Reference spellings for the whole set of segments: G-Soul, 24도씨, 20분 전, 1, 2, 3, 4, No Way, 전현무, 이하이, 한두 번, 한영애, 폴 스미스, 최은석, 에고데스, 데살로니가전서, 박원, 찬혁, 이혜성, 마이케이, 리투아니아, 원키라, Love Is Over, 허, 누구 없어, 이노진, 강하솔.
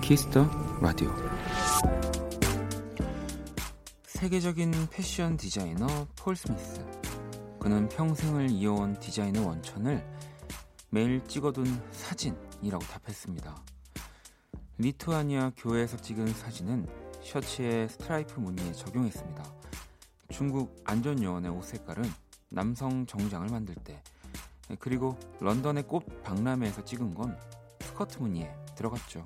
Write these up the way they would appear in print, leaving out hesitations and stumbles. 키스터 라디오. 세계적인 패션 디자이너 폴 스미스. 그는 평생을 이어온 디자인의 원천을 매일 찍어둔 사진이라고 답했습니다. 리투아니아 교회에서 찍은 사진은 셔츠의 스트라이프 무늬에 적용했습니다. 중국 안전요원의 옷 색깔은 남성 정장을 만들 때, 그리고 런던의 꽃 박람회에서 찍은 건 스커트 무늬에 들어갔죠.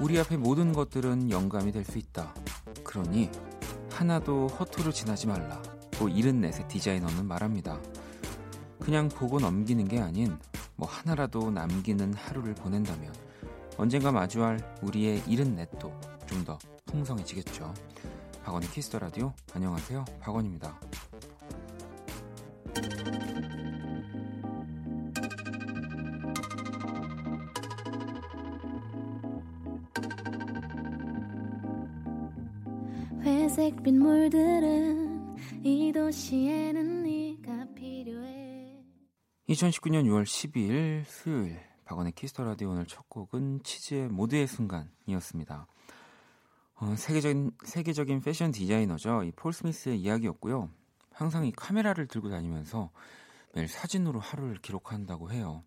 우리 앞에 모든 것들은 영감이 될 수 있다. 그러니 하나도 허투루 지나지 말라고 74세 디자이너는 말합니다. 그냥 보고 넘기는 게 아닌 하나라도 남기는 하루를 보낸다면 언젠가 마주할 우리의 74도 좀 더 풍성해지겠죠. 박원의 키스 더 라디오. 안녕하세요, 박원입니다. 100빛 물들은 이 도시에는 네가 필요해. 2019년 6월 12일 수요일 박원의 키스터 라디오. 오늘 첫 곡은 치즈의 모두의 순간이었습니다. 세계적인 패션 디자이너죠. 이 폴 스미스의 이야기였고요. 항상 이 카메라를 들고 다니면서 매일 사진으로 하루를 기록한다고 해요.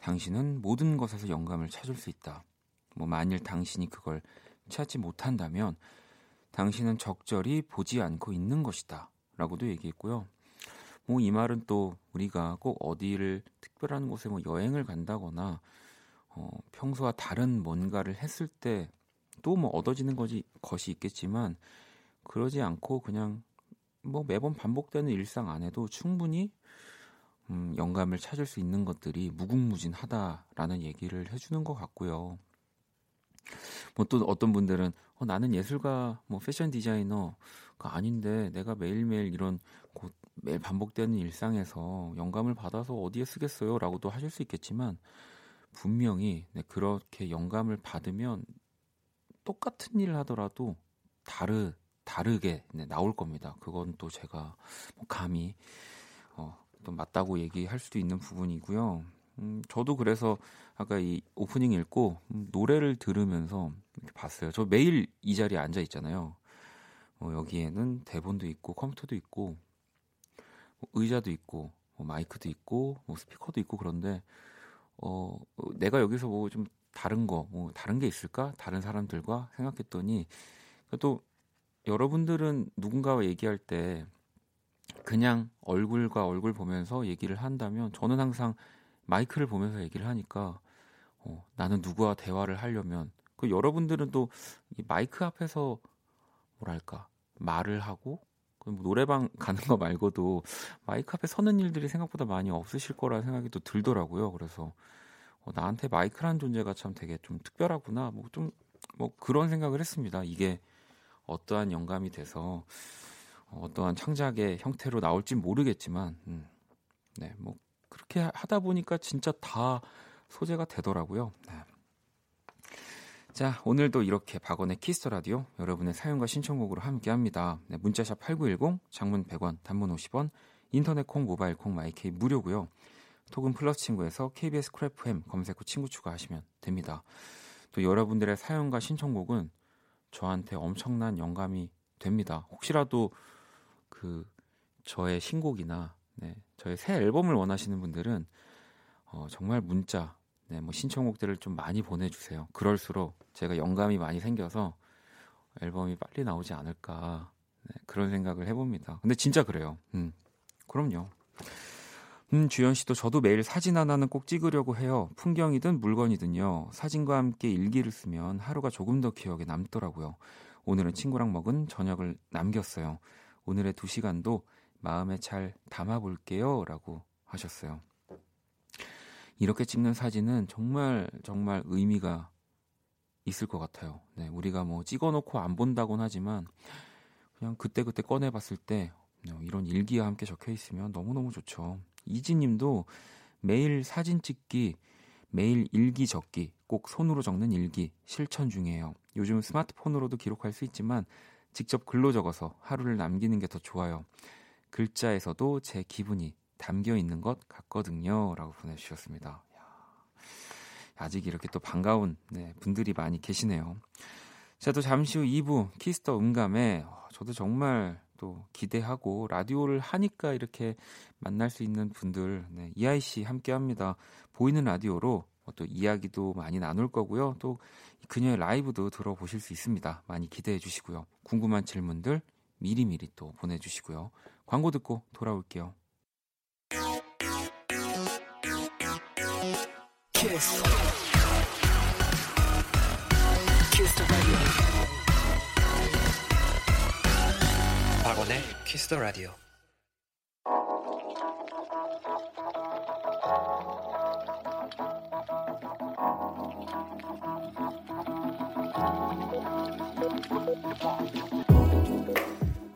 당신은 모든 것에서 영감을 찾을 수 있다. 만일 당신이 그걸 찾지 못한다면 당신은 적절히 보지 않고 있는 것이다 라고도 얘기했고요. 이 말은 또 우리가 꼭 어디를 특별한 곳에 여행을 간다거나 평소와 다른 뭔가를 했을 때 또 얻어지는 것이 있겠지만, 그러지 않고 그냥 매번 반복되는 일상 안에도 충분히 영감을 찾을 수 있는 것들이 무궁무진하다라는 얘기를 해주는 것 같고요. 또 어떤 분들은 나는 예술가, 패션 디자이너가 아닌데 내가 매일매일 이런 매일 반복되는 일상에서 영감을 받아서 어디에 쓰겠어요? 라고도 하실 수 있겠지만, 분명히 그렇게 영감을 받으면 똑같은 일을 하더라도 다르게 나올 겁니다. 그건 또 제가 감히 또 맞다고 얘기할 수도 있는 부분이고요. 저도 그래서 아까 이 오프닝 읽고 노래를 들으면서 이렇게 봤어요. 저 매일 이 자리에 앉아 있잖아요. 여기에는 대본도 있고 컴퓨터도 있고 의자도 있고 마이크도 있고 스피커도 있고, 그런데 내가 여기서 좀 다른 거, 다른 게 있을까? 다른 사람들과 생각했더니, 또 여러분들은 누군가와 얘기할 때 그냥 얼굴과 얼굴 보면서 얘기를 한다면, 저는 항상 마이크를 보면서 얘기를 하니까 나는 누구와 대화를 하려면, 그 여러분들은 또 이 마이크 앞에서 말을 하고, 노래방 가는 거 말고도 마이크 앞에 서는 일들이 생각보다 많이 없으실 거라는 생각이 또 들더라고요. 그래서 나한테 마이크라는 존재가 참 되게 좀 특별하구나, 그런 생각을 했습니다. 이게 어떠한 영감이 돼서 어떠한 창작의 형태로 나올진 모르겠지만, 그렇게 하다 보니까 진짜 다 소재가 되더라고요. 네. 자, 오늘도 이렇게 박원의 키스 더 라디오, 여러분의 사연과 신청곡으로 함께합니다. 문자샵 8910, 장문 100원, 단문 50원, 인터넷 콩, 모바일 콩, 마이케이 무료고요. 톡은 플러스 친구에서 KBS 크래프햄 검색 후 친구 추가하시면 됩니다. 또 여러분들의 사연과 신청곡은 저한테 엄청난 영감이 됩니다. 혹시라도 저의 신곡이나 저의 새 앨범을 원하시는 분들은 정말 문자, 신청곡들을 좀 많이 보내주세요. 그럴수록 제가 영감이 많이 생겨서 앨범이 빨리 나오지 않을까, 그런 생각을 해봅니다. 근데 진짜 그래요. 그럼요. 주연 씨도, 저도 매일 사진 하나는 꼭 찍으려고 해요. 풍경이든 물건이든요. 사진과 함께 일기를 쓰면 하루가 조금 더 기억에 남더라고요. 오늘은 친구랑 먹은 저녁을 남겼어요. 오늘의 2시간도 마음에 잘 담아볼게요 라고 하셨어요. 이렇게 찍는 사진은 정말 정말 의미가 있을 것 같아요. 우리가 찍어놓고 안 본다곤 하지만 그냥 그때그때 꺼내봤을 때 이런 일기와 함께 적혀있으면 너무너무 좋죠. 이지님도 매일 사진 찍기, 매일 일기 적기, 꼭 손으로 적는 일기 실천 중이에요. 요즘 스마트폰으로도 기록할 수 있지만 직접 글로 적어서 하루를 남기는 게 더 좋아요. 글자에서도 제 기분이 담겨 있는 것 같거든요. 라고 보내주셨습니다. 이야, 아직 이렇게 또 반가운 분들이 많이 계시네요. 자, 또 잠시 후 2부 키스더 음감에 저도 정말 또 기대하고 라디오를 하니까 이렇게 만날 수 있는 분들, 이하이 씨 함께합니다. 보이는 라디오로 또 이야기도 많이 나눌 거고요. 또 그녀의 라이브도 들어보실 수 있습니다. 많이 기대해 주시고요. 궁금한 질문들 미리미리 또 보내주시고요. 광고 듣고 돌아올게요. 키스. 박원의 키스 더 라디오.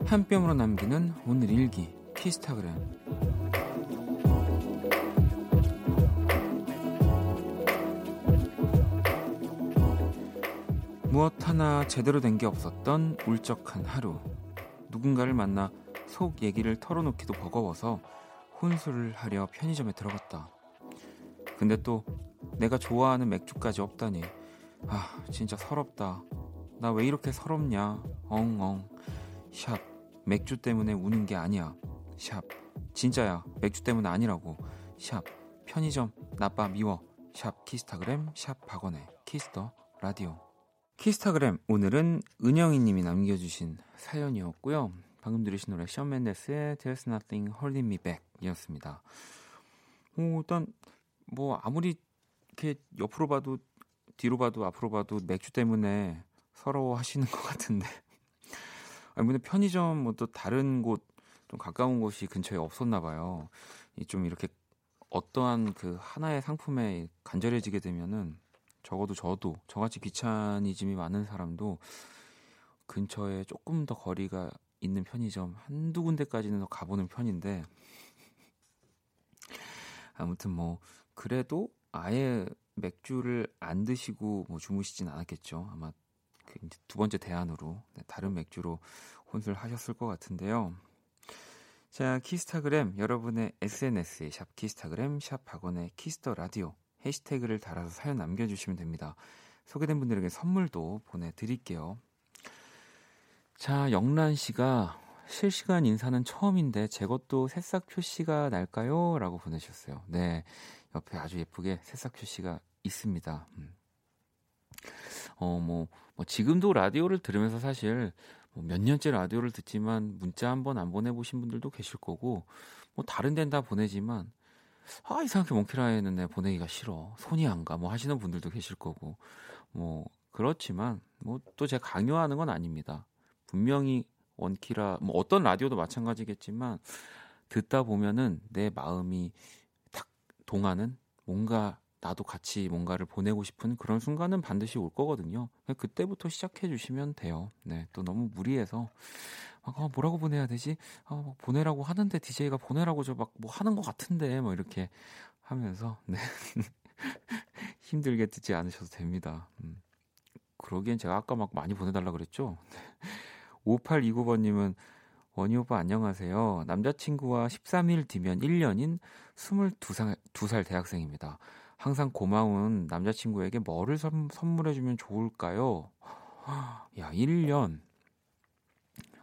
한 뼘으로 남기는 오늘 일기 키스타그램. 무엇 하나 제대로 된 게 없었던 울적한 하루. 누군가를 만나 속 얘기를 털어놓기도 버거워서 혼술을 하려 편의점에 들어갔다. 근데 또 내가 좋아하는 맥주까지 없다니. 아, 진짜 서럽다. 나 왜 이렇게 서럽냐. 엉엉. 샵, 맥주 때문에 우는 게 아니야. 샵, 진짜야. 맥주 때문 아니라고. 샵, 편의점 나빠 미워. 샵 키스타그램, 샵 박원의 키스더 라디오. 키스타그램, 오늘은 은영이님이 남겨주신 사연이었고요. 방금 들으신 노래 션 맨데스의 There's Nothing Holding Me Back 이었습니다. 일단 뭐 아무리 이렇게 옆으로 봐도 뒤로 봐도 앞으로 봐도 맥주 때문에 서러워하시는 것 같은데, 아니 근데 편의점 뭐 또 다른 곳 좀 가까운 곳이 근처에 없었나 봐요. 좀 이렇게 어떠한 그 하나의 상품에 간절해지게 되면은 적어도 저도 저같이 귀차니즘이 많은 사람도 근처에 조금 더 거리가 있는 편의점 한두 군데까지는 더 가보는 편인데, 아무튼 뭐 그래도 아예 맥주를 안 드시고 뭐 주무시진 않았겠죠. 아마 그 이제 두 번째 대안으로 다른 맥주로 혼술하셨을 것 같은데요. 자, 키스타그램, 여러분의 SNS에 샵 키스타그램, 샵 박원의 키스더 라디오 해시태그를 달아서 사연 남겨주시면 됩니다. 소개된 분들에게 선물도 보내드릴게요. 자, 영란씨가 실시간 인사는 처음인데 제 것도 새싹 표시가 날까요? 라고 보내주셨어요. 네, 옆에 아주 예쁘게 새싹 표시가 있습니다. 지금도 라디오를 들으면서 사실 몇 년째 라디오를 듣지만 문자 한 번 안 보내보신 분들도 계실 거고, 뭐 다른 데는 다 보내지만 아, 이상하게 몽키라에는 내 보내기가 싫어, 손이 안 가, 뭐 하시는 분들도 계실 거고, 뭐 그렇지만 뭐 또 제가 강요하는 건 아닙니다. 분명히 원키라 뭐 어떤 라디오도 마찬가지겠지만 듣다 보면은 내 마음이 탁 동하는, 뭔가 나도 같이 뭔가를 보내고 싶은 그런 순간은 반드시 올 거거든요. 그때부터 시작해 주시면 돼요. 네, 또 너무 무리해서 막 뭐라고 보내야 되지? 막 보내라고 하는데 DJ가 보내라고 저 막 뭐 하는 것 같은데 뭐 이렇게 하면서 네. 힘들게 듣지 않으셔도 됩니다. 그러기엔 제가 아까 막 많이 보내달라 그랬죠? 5829번님은 원희 오빠 안녕하세요. 남자친구와 13일 뒤면 1년인 22살 대학생입니다. 항상 고마운 남자친구에게 뭐를 선물해주면 좋을까요? 야, 1년.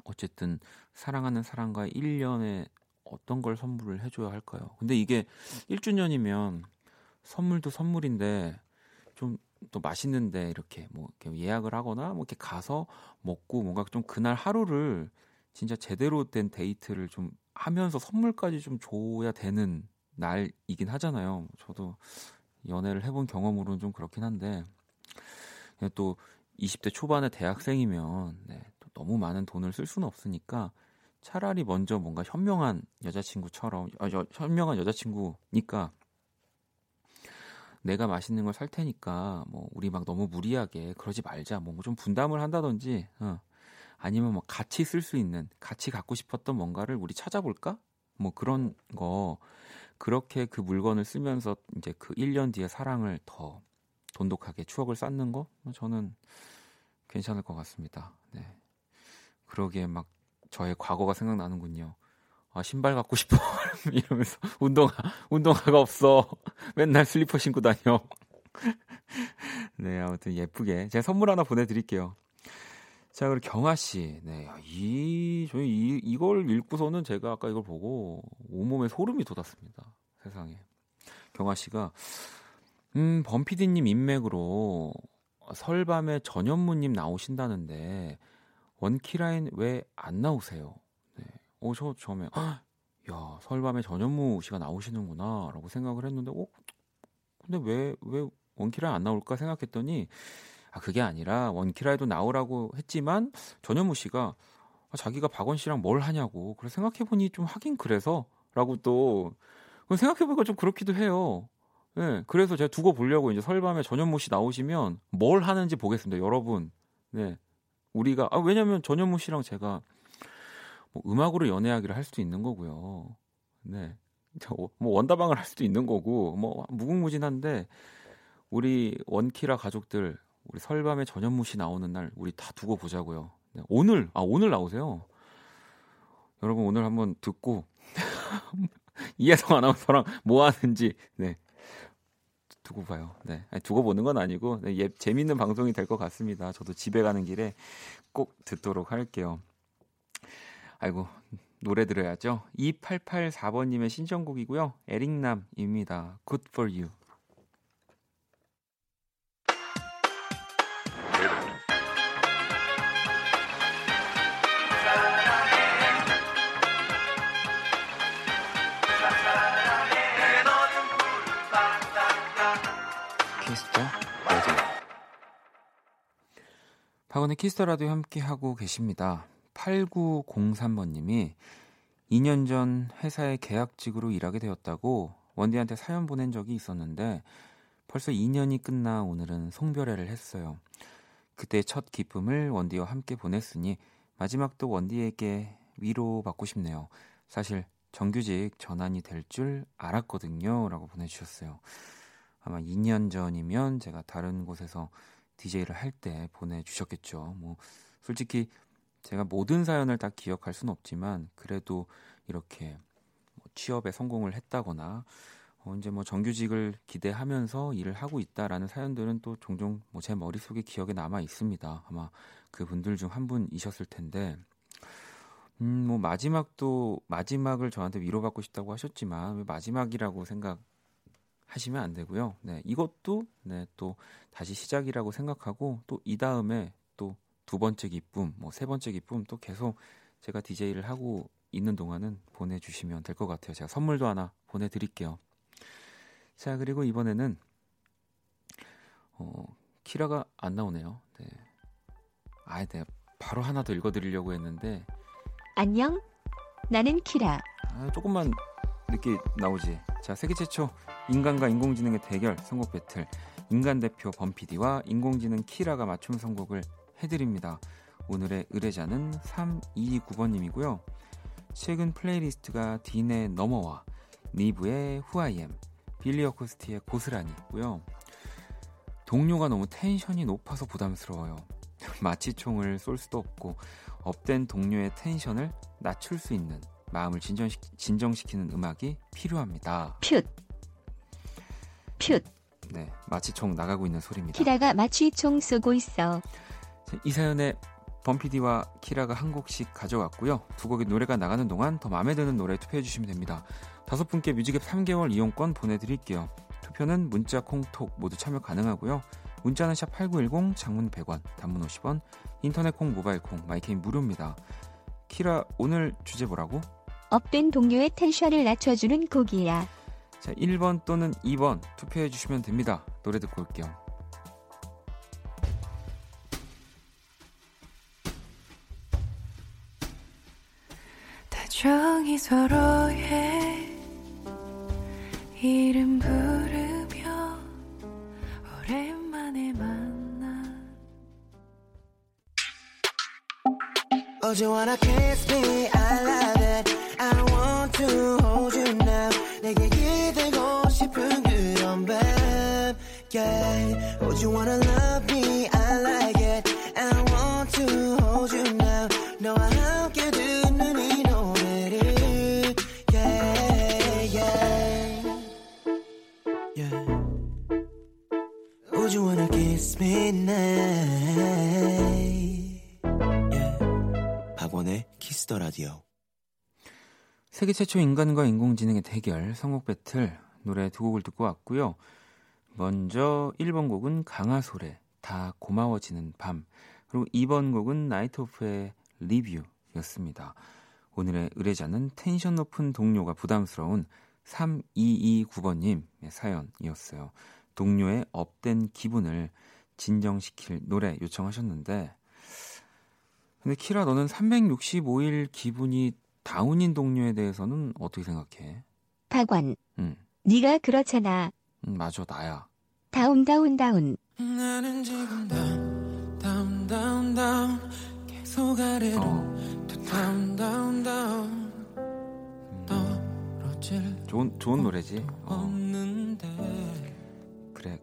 어쨌든 사랑하는 사람과 1년에 어떤 걸 선물을 해줘야 할까요? 근데 이게 1주년이면 선물도 선물인데 좀 또 맛있는데 이렇게 뭐 이렇게 예약을 하거나 뭐 이렇게 가서 먹고 뭔가 좀 그날 하루를 진짜 제대로 된 데이트를 좀 하면서 선물까지 좀 줘야 되는 날이긴 하잖아요. 저도 연애를 해본 경험으로는 좀 그렇긴 한데, 또 20대 초반의 대학생이면 또 너무 많은 돈을 쓸 수는 없으니까 차라리 먼저 뭔가 현명한 여자친구니까 내가 맛있는 걸 살 테니까 뭐 우리 막 너무 무리하게 그러지 말자, 뭐 좀 분담을 한다든지, 아니면 뭐 같이 쓸 수 있는, 같이 갖고 싶었던 뭔가를 우리 찾아볼까? 뭐 그런 거 그렇게 그 물건을 쓰면서 이제 그 1년 뒤에 사랑을 더 돈독하게 추억을 쌓는 거 저는 괜찮을 것 같습니다. 네. 그러기에 막 저의 과거가 생각나는군요. 아, 신발 갖고 싶어 이러면서 운동화가 없어. 맨날 슬리퍼 신고 다녀. 네, 아무튼 예쁘게 제가 선물 하나 보내드릴게요. 자, 그리고 경아 씨, 네, 이걸 읽고서는 제가 아까 이걸 보고 온몸에 소름이 돋았습니다. 세상에. 경아 씨가 범피디님 인맥으로 설밤에 전현무님 나오신다는데 원키라인 왜 안 나오세요? 네. 저 처음에 야, 설밤에 전현무 씨가 나오시는구나 라고 생각을 했는데 근데 왜 원키라인 안 나올까 생각했더니 그게 아니라 원키라에도 나오라고 했지만 전현무 씨가 자기가 박원 씨랑 뭘 하냐고 그래서 생각해보니 좀 하긴 그래서 라고 또 생각해보니까 좀 그렇기도 해요. 네, 그래서 제가 두고 보려고 이제 설밤에 전현무 씨 나오시면 뭘 하는지 보겠습니다, 여러분. 네, 우리가 왜냐하면 전현무 씨랑 제가 뭐 음악으로 연애하기를 할 수도 있는 거고요. 네, 뭐 원다방을 할 수도 있는 거고 뭐 무궁무진한데 우리 원키라 가족들 우리 설밤에 전현무 씨 나오는 날 우리 다 두고 보자고요. 네, 오늘 나오세요. 여러분 오늘 한번 듣고 이혜성 아나운서랑 뭐 하는지 네. 두고 봐요. 네, 두고 보는 건 아니고 예, 재밌는 방송이 될 것 같습니다. 저도 집에 가는 길에 꼭 듣도록 할게요. 아이고, 노래 들어야죠. 2884번님의 신청곡이고요. 에릭남입니다. Good for you. 박원의 키스터라디오 함께하고 계십니다. 8903번님이 2년 전 회사에 계약직으로 일하게 되었다고 원디한테 사연 보낸 적이 있었는데 벌써 2년이 끝나 오늘은 송별회를 했어요. 그때 첫 기쁨을 원디와 함께 보냈으니 마지막도 원디에게 위로받고 싶네요. 사실 정규직 전환이 될 줄 알았거든요. 라고 보내주셨어요. 아마 2년 전이면 제가 다른 곳에서 DJ를 할 때 보내주셨겠죠. 뭐 솔직히 제가 모든 사연을 다 기억할 수는 없지만 그래도 이렇게 취업에 성공을 했다거나 이제 뭐 정규직을 기대하면서 일을 하고 있다라는 사연들은 또 종종 뭐 제 머릿속에 기억에 남아 있습니다. 아마 그분들 중 한 분이셨을 텐데 뭐 마지막을 저한테 위로받고 싶다고 하셨지만 왜 마지막이라고 생각하시면 안 되고요. 네, 이것도 네, 또 다시 시작이라고 생각하고 또 이 다음에 또 두 번째 기쁨, 뭐 세 번째 기쁨 또 계속 제가 DJ를 하고 있는 동안은 보내주시면 될 것 같아요. 제가 선물도 하나 보내드릴게요. 자, 그리고 이번에는 키라가 안 나오네요. 네. 내가 바로 하나 더 읽어드리려고 했는데 안녕, 나는 키라. 조금만 늦게 나오지. 자, 세계 최초 인간과 인공지능의 대결 선곡 배틀 인간 대표 범피디와 인공지능 키라가 맞춤 선곡을 해드립니다. 오늘의 의뢰자는 329번님이고요. 최근 플레이리스트가 딘의 넘어와 니브의 후아이엠 빌리 어코스티의 고스란히고요. 동료가 너무 텐션이 높아서 부담스러워요. 마취총을 쏠 수도 없고 업된 동료의 텐션을 낮출 수 있는 마음을 진정시키는 음악이 필요합니다. 퓨트 퓨트. 네, 마취총 나가고 있는 소리입니다. 키라가 마취총 쏘고 있어. 이 사연에 범피디와 키라가 한 곡씩 가져왔고요. 두 곡의 노래가 나가는 동안 더 마음에 드는 노래 투표해 주시면 됩니다. 5분께 뮤직앱 3개월 이용권 보내드릴게요. 투표는 문자, 콩톡 모두 참여 가능하고요. 문자는 샵 8910, 장문 100원, 단문 50원, 인터넷 콩, 모바일 콩, 마이케인 무료입니다. 키라, 오늘 주제 뭐라고? 업된 동료의 텐션을 낮춰주는 곡이야. 자, 1번 또는 2번 투표해 주시면 됩니다. 노래 듣고 올게요. 조용히 서로의 이름 부르며 오랜만에 만나 Oh, you wanna kiss me? I love it I want to hold you now 내게 you wanna love me, I like it. I want to hold you now. No, I don't get it. 눈이 오늘이. Yeah, yeah, yeah. Would you wanna kiss me now? Yeah. 박원의 키스 더 라디오. 세계 최초 인간과 인공지능의 대결, 선곡 배틀, 노래 두 곡을 듣고 왔고요. 먼저 1번 곡은 강하솔의 다 고마워지는 밤, 그리고 2번 곡은 나이트 오프의 리뷰였습니다. 오늘의 의뢰자는 텐션 높은 동료가 부담스러운 3229번님의 사연이었어요. 동료의 업된 기분을 진정시킬 노래 요청하셨는데, 근데 키라, 너는 365일 기분이 다운인 동료에 대해서는 어떻게 생각해? 박원, 네가 그렇잖아. 맞아, 나야. 다운. 나는 지금 다운 계속 아래로 다운 떨어질 좋은 노래지. 그래,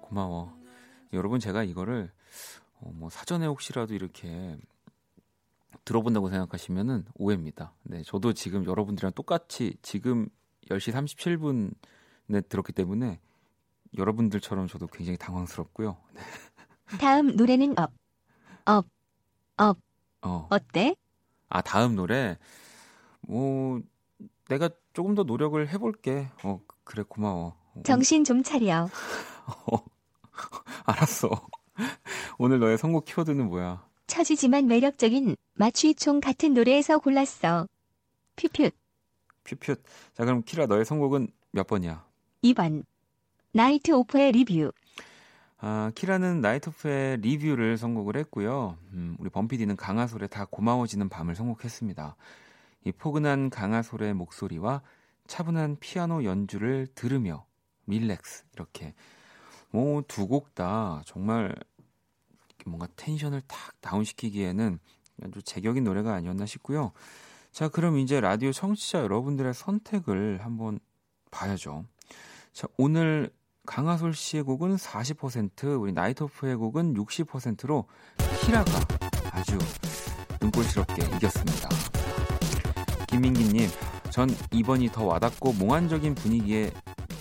고마워. 여러분, 제가 이거를 사전에 혹시라도 이렇게 들어본다고 생각하시면은 오해입니다. 네, 저도 지금 여러분들이랑 똑같이 지금 10시 37분에 들었기 때문에 여러분들처럼 저도 굉장히 당황스럽고요. 다음 노래는 어때? 아, 다음 노래? 내가 조금 더 노력을 해볼게. 그래, 고마워. 정신 좀 차려. 알았어. 오늘 너의 선곡 키워드는 뭐야? 처지지만 매력적인 마취총 같은 노래에서 골랐어. 퓨퓨. 자, 그럼 키라, 너의 선곡은 몇 번이야? 2번. 나이트 오프의 리뷰. 아, 키라는 나이트 오프의 리뷰를 선곡을 했고요. 우리 범피디는 강하솔의 다 고마워지는 밤을 선곡했습니다. 이 포근한 강하솔의 목소리와 차분한 피아노 연주를 들으며 릴렉스, 이렇게 두 곡 다 정말 뭔가 텐션을 탁 다운시키기에는 아주 제격인 노래가 아니었나 싶고요. 자, 그럼 이제 라디오 청취자 여러분들의 선택을 한번 봐야죠. 자, 오늘 강하솔 씨의 곡은 40%, 우리 나이트오프의 곡은 60%로 키라가 아주 눈꼴시럽게 이겼습니다. 김민기님, 전 2번이 더 와닿고 몽환적인 분위기에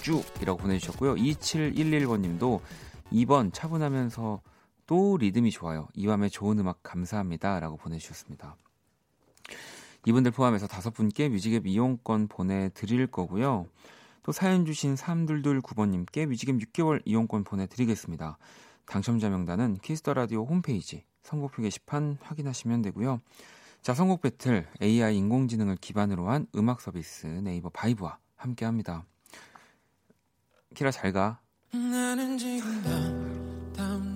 쭉이라고 보내주셨고요. 2711번님도 2번 차분하면서 또 리듬이 좋아요. 이밤에 좋은 음악 감사합니다. 라고 보내주셨습니다. 이분들 포함해서 5분께 뮤직앱 이용권 보내드릴 거고요. 또 사연 주신 3229번님께 뮤직앱 6개월 이용권 보내드리겠습니다. 당첨자 명단은 키스더라디오 홈페이지 선곡표 게시판 확인하시면 되고요. 자, 선곡 배틀, AI 인공지능을 기반으로 한 음악 서비스 네이버 바이브와 함께합니다. 키라, 잘 가. 나는 지금 다운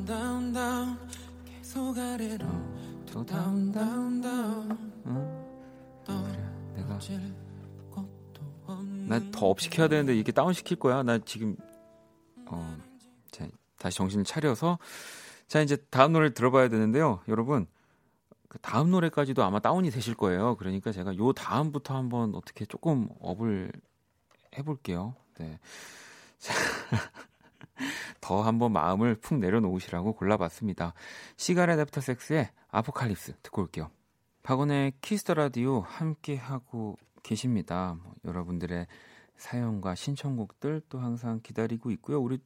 계속 아래로 또 다운 그래, 내가 나 더 업 시켜야 되는데 이렇게 다운 시킬 거야. 나 지금 자, 다시 정신을 차려서, 자, 이제 다음 노래를 들어봐야 되는데요. 여러분, 그 다음 노래까지도 아마 다운이 되실 거예요. 그러니까 제가 요 다음부터 한번 어떻게 조금 업을 해볼게요. 네, 자. 더 한번 마음을 푹 내려놓으시라고 골라봤습니다. 시가렛 애프터 섹스의 아포칼립스 듣고 올게요. 박원의 키스 더 라디오 함께하고 계십니다. 여러분들의 사연과 신청곡들 또 항상 기다리고 있고요. 우리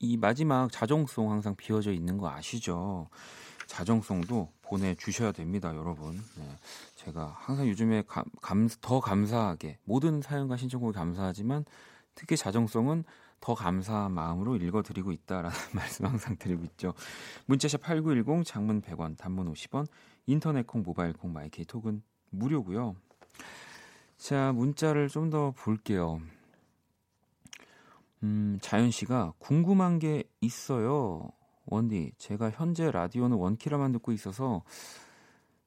이 마지막 자정송 항상 비워져 있는 거 아시죠? 자정송도 보내주셔야 됩니다, 여러분. 네, 제가 항상 요즘에 더 감사하게, 모든 사연과 신청곡이 감사하지만 특히 자정송은 더 감사한 마음으로 읽어드리고 있다라는 말씀 항상 드리고 있죠. 문자샵 8910, 장문 100원, 단문 50원, 인터넷콩, 모바일콩, 마이케이톡은 무료고요. 자, 문자를 좀 더 볼게요. 자연씨가 궁금한 게 있어요. 원디, 제가 현재 라디오는 원키라만 듣고 있어서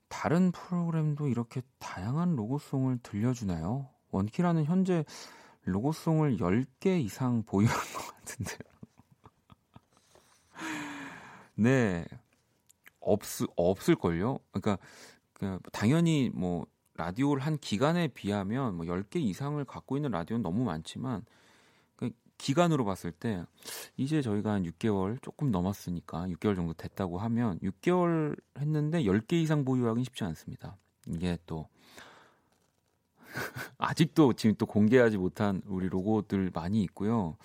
다른 프로그램도 이렇게 다양한 로고송을 들려주나요? 원키라는 현재 로고송을 10개 이상 보유한 것 같은데요. 네, 없을걸요? 그러니까 당연히 라디오를 한 기간에 비하면 10개 이상을 갖고 있는 라디오는 너무 많지만, 기간으로 봤을 때 이제 저희가 한 6개월 조금 넘었으니까 6개월 정도 됐다고 하면 6개월 했는데 10개 이상 보유하기는 쉽지 않습니다. 이게 또 아직도 지금 또 공개하지 못한 우리 로고들 많이 있고요.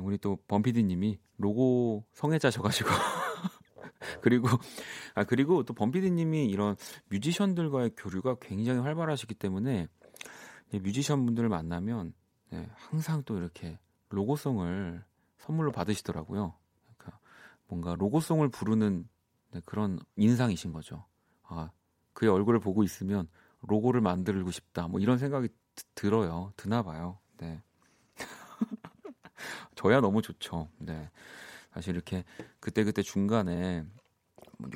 우리 또 범피디님이 로고 성애자셔가지고 그리고 또 범피디님이 이런 뮤지션들과의 교류가 굉장히 활발하시기 때문에 뮤지션분들을 만나면 네, 항상 또 이렇게 로고송을 선물로 받으시더라고요. 그러니까 뭔가 로고송을 부르는 네, 그런 인상이신 거죠. 아, 그의 얼굴을 보고 있으면 로고를 만들고 싶다. 뭐 이런 생각이 들어요. 드나 봐요. 네. 저야 너무 좋죠. 네. 사실 이렇게 그때그때 중간에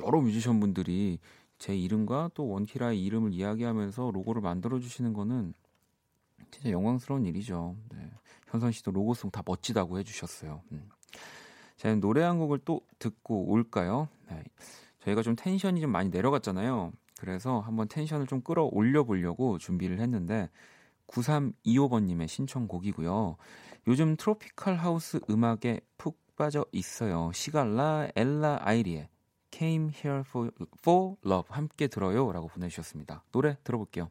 여러 뮤지션분들이 제 이름과 또 원키라의 이름을 이야기하면서 로고를 만들어주시는 거는 진짜 영광스러운 일이죠. 네. 현선 씨도 로고송 다 멋지다고 해주셨어요. 자, 노래 한 곡을 또 듣고 올까요? 네. 저희가 좀 텐션이 좀 많이 내려갔잖아요. 그래서 한번 텐션을 좀 끌어올려보려고 준비를 했는데 9325번님의 신청곡이고요. 요즘 트로피컬 하우스 음악에 푹 빠져 있어요. 시갈라 엘라 아이리의 Came Here for Love 함께 들어요 라고 보내주셨습니다. 노래 들어볼게요.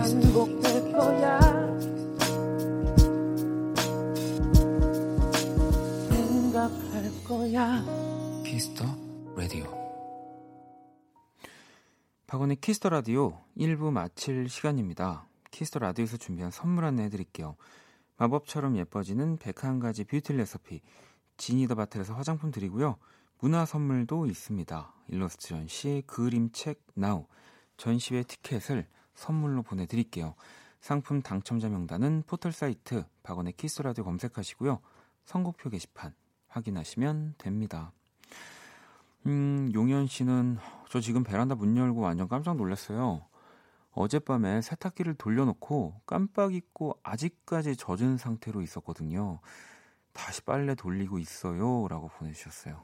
반복될 거야. 생각할 거야. 키스터 라디오. 박원의 키스터 라디오 1부 마칠 시간입니다. 키스터 라디오에서 준비한 선물 안내해드릴게요. 마법처럼 예뻐지는 101가지 뷰티 레시피 지니 더 바틀에서 화장품 드리고요. 문화 선물도 있습니다. 일러스트 전시 그림책 나우 전시회 티켓을 선물로 보내드릴게요. 상품 당첨자 명단은 포털사이트 박원의 키스라디오 검색하시고요. 선곡표 게시판 확인하시면 됩니다. 용현 씨는 저 지금 베란다 문 열고 완전 깜짝 놀랐어요. 어젯밤에 세탁기를 돌려놓고 깜빡 잊고 아직까지 젖은 상태로 있었거든요. 다시 빨래 돌리고 있어요 라고 보내주셨어요.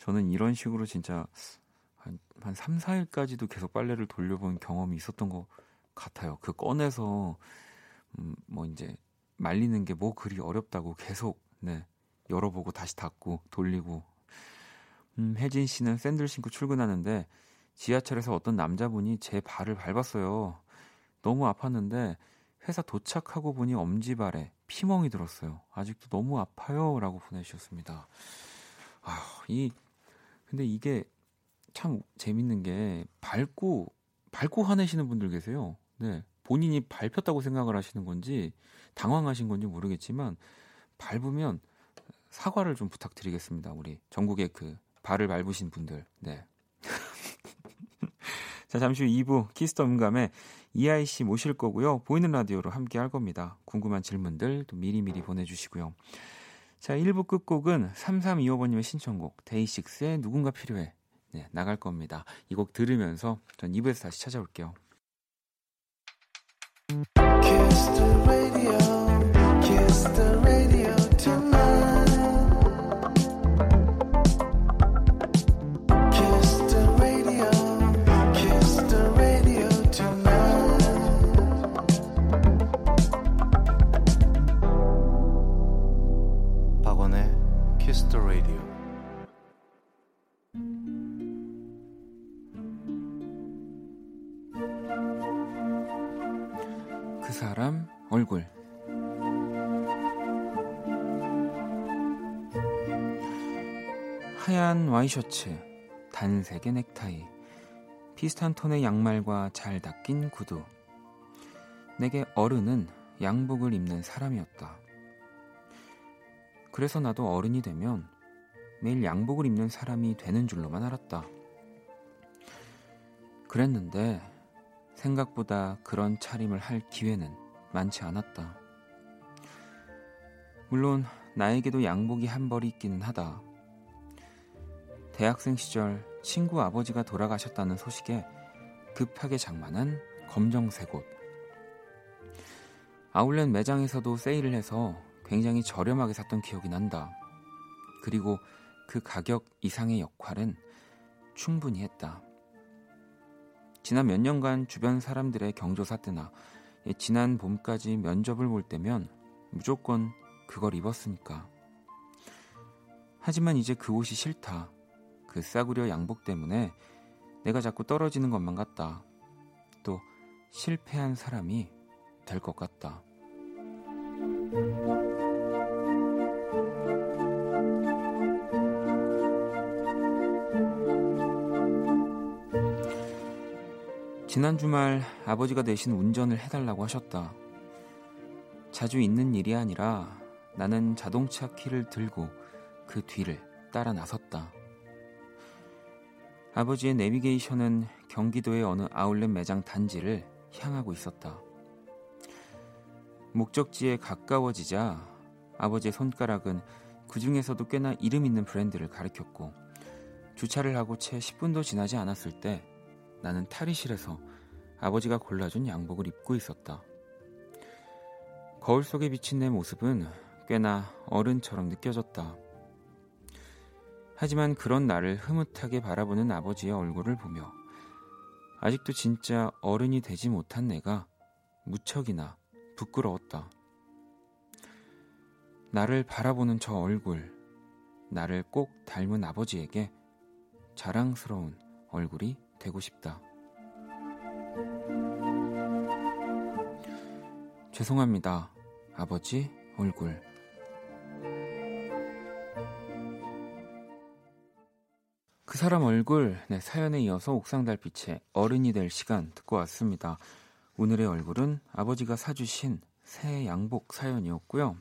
저는 이런 식으로 진짜 한 3, 4일까지도 계속 빨래를 돌려본 경험이 있었던 것 같아요. 그 꺼내서 뭐 이제 말리는 게 뭐 그리 어렵다고 계속 네, 열어보고 다시 닫고 돌리고. 혜진 씨는 샌들 신고 출근하는데 지하철에서 어떤 남자분이 제 발을 밟았어요. 너무 아팠는데 회사 도착하고 보니 엄지발에 피멍이 들었어요. 아직도 너무 아파요 라고 보내주셨습니다. 근데 이게 참 재밌는 게 밟고 화내시는 분들 계세요. 네, 본인이 밟혔다고 생각을 하시는 건지 당황하신 건지 모르겠지만 밟으면 사과를 좀 부탁드리겠습니다. 우리 전국의 그 발을 밟으신 분들. 네. 자, 잠시 후 2부 키스더 음감에 이하이 씨 모실 거고요. 보이는 라디오로 함께 할 겁니다. 궁금한 질문들 또 미리미리 보내주시고요. 자, 1부 끝곡은 3325번님의 신청곡 데이식스의 누군가 필요해. 네, 나갈 겁니다. 이 곡 들으면서 전 2부에서 다시 찾아올게요. Kiss the radio, kiss the radio tonight. Kiss the radio, kiss the radio tonight. 박원의 Kiss the radio. 사람 얼굴. 하얀 와이셔츠, 단색의 넥타이, 비슷한 톤의 양말과 잘 닦인 구두. 내게 어른은 양복을 입는 사람이었다. 그래서 나도 어른이 되면 매일 양복을 입는 사람이 되는 줄로만 알았다. 그랬는데 생각보다 그런 차림을 할 기회는 많지 않았다. 물론 나에게도 양복이 한 벌이 있기는 하다. 대학생 시절 친구 아버지가 돌아가셨다는 소식에 급하게 장만한 검정색 옷. 아울렛 매장에서도 세일을 해서 굉장히 저렴하게 샀던 기억이 난다. 그리고 그 가격 이상의 역할은 충분히 했다. 지난 몇 년간 주변 사람들의 경조사 때나 지난 봄까지 면접을 볼 때면 무조건 그걸 입었으니까. 하지만 이제 그 옷이 싫다. 그 싸구려 양복 때문에 내가 자꾸 떨어지는 것만 같다. 또 실패한 사람이 될 것 같다. 지난 주말 아버지가 대신 운전을 해달라고 하셨다. 자주 있는 일이 아니라 나는 자동차 키를 들고 그 뒤를 따라 나섰다. 아버지의 내비게이션은 경기도의 어느 아울렛 매장 단지를 향하고 있었다. 목적지에 가까워지자 아버지의 손가락은 그 중에서도 꽤나 이름 있는 브랜드를 가리켰고, 주차를 하고 채 10분도 지나지 않았을 때 나는 탈의실에서 아버지가 골라준 양복을 입고 있었다. 거울 속에 비친 내 모습은 꽤나 어른처럼 느껴졌다. 하지만 그런 나를 흐뭇하게 바라보는 아버지의 얼굴을 보며 아직도 진짜 어른이 되지 못한 내가 무척이나 부끄러웠다. 나를 바라보는 저 얼굴, 나를 꼭 닮은 아버지에게 자랑스러운 얼굴이 되고 싶다. 죄송합니다, 아버지 얼굴. 그 사람 얼굴, 네, 사연에 이어서 옥상달빛의 어른이 될 시간 듣고 왔습니다. 오늘의 얼굴은 아버지가 사주신 새 양복 사연이었고요.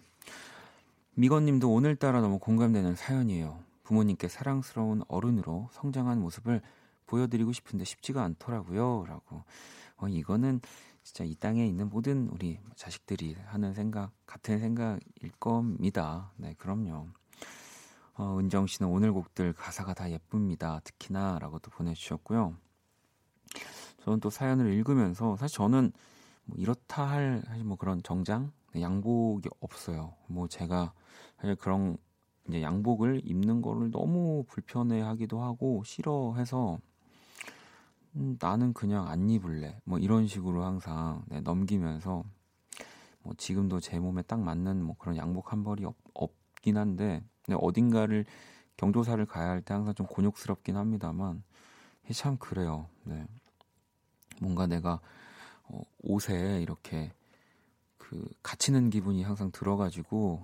미건님도 오늘따라 너무 공감되는 사연이에요. 부모님께 사랑스러운 어른으로 성장한 모습을 보여드리고 싶은데 쉽지가 않더라고요. 라고. 이거는 진짜 이 땅에 있는 모든 우리 자식들이 하는 생각, 같은 생각일 겁니다. 네, 그럼요. 은정 씨는 오늘 곡들 가사가 다 예쁩니다. 특히나 라고도 보내주셨고요. 저는 또 사연을 읽으면서 사실 저는 뭐 이렇다 할 그런 정장, 양복이 없어요. 뭐 제가 사실 그런 이제 양복을 입는 거를 너무 불편해하기도 하고 싫어해서 나는 그냥 안 입을래. 뭐 이런 식으로 항상 넘기면서 뭐 지금도 제 몸에 딱 맞는 뭐 그런 양복 한 벌이 없긴 한데, 어딘가를 경조사를 가야 할 때 항상 좀 곤욕스럽긴 합니다만 참 그래요. 네. 뭔가 내가 옷에 이렇게 그 갇히는 기분이 항상 들어가지고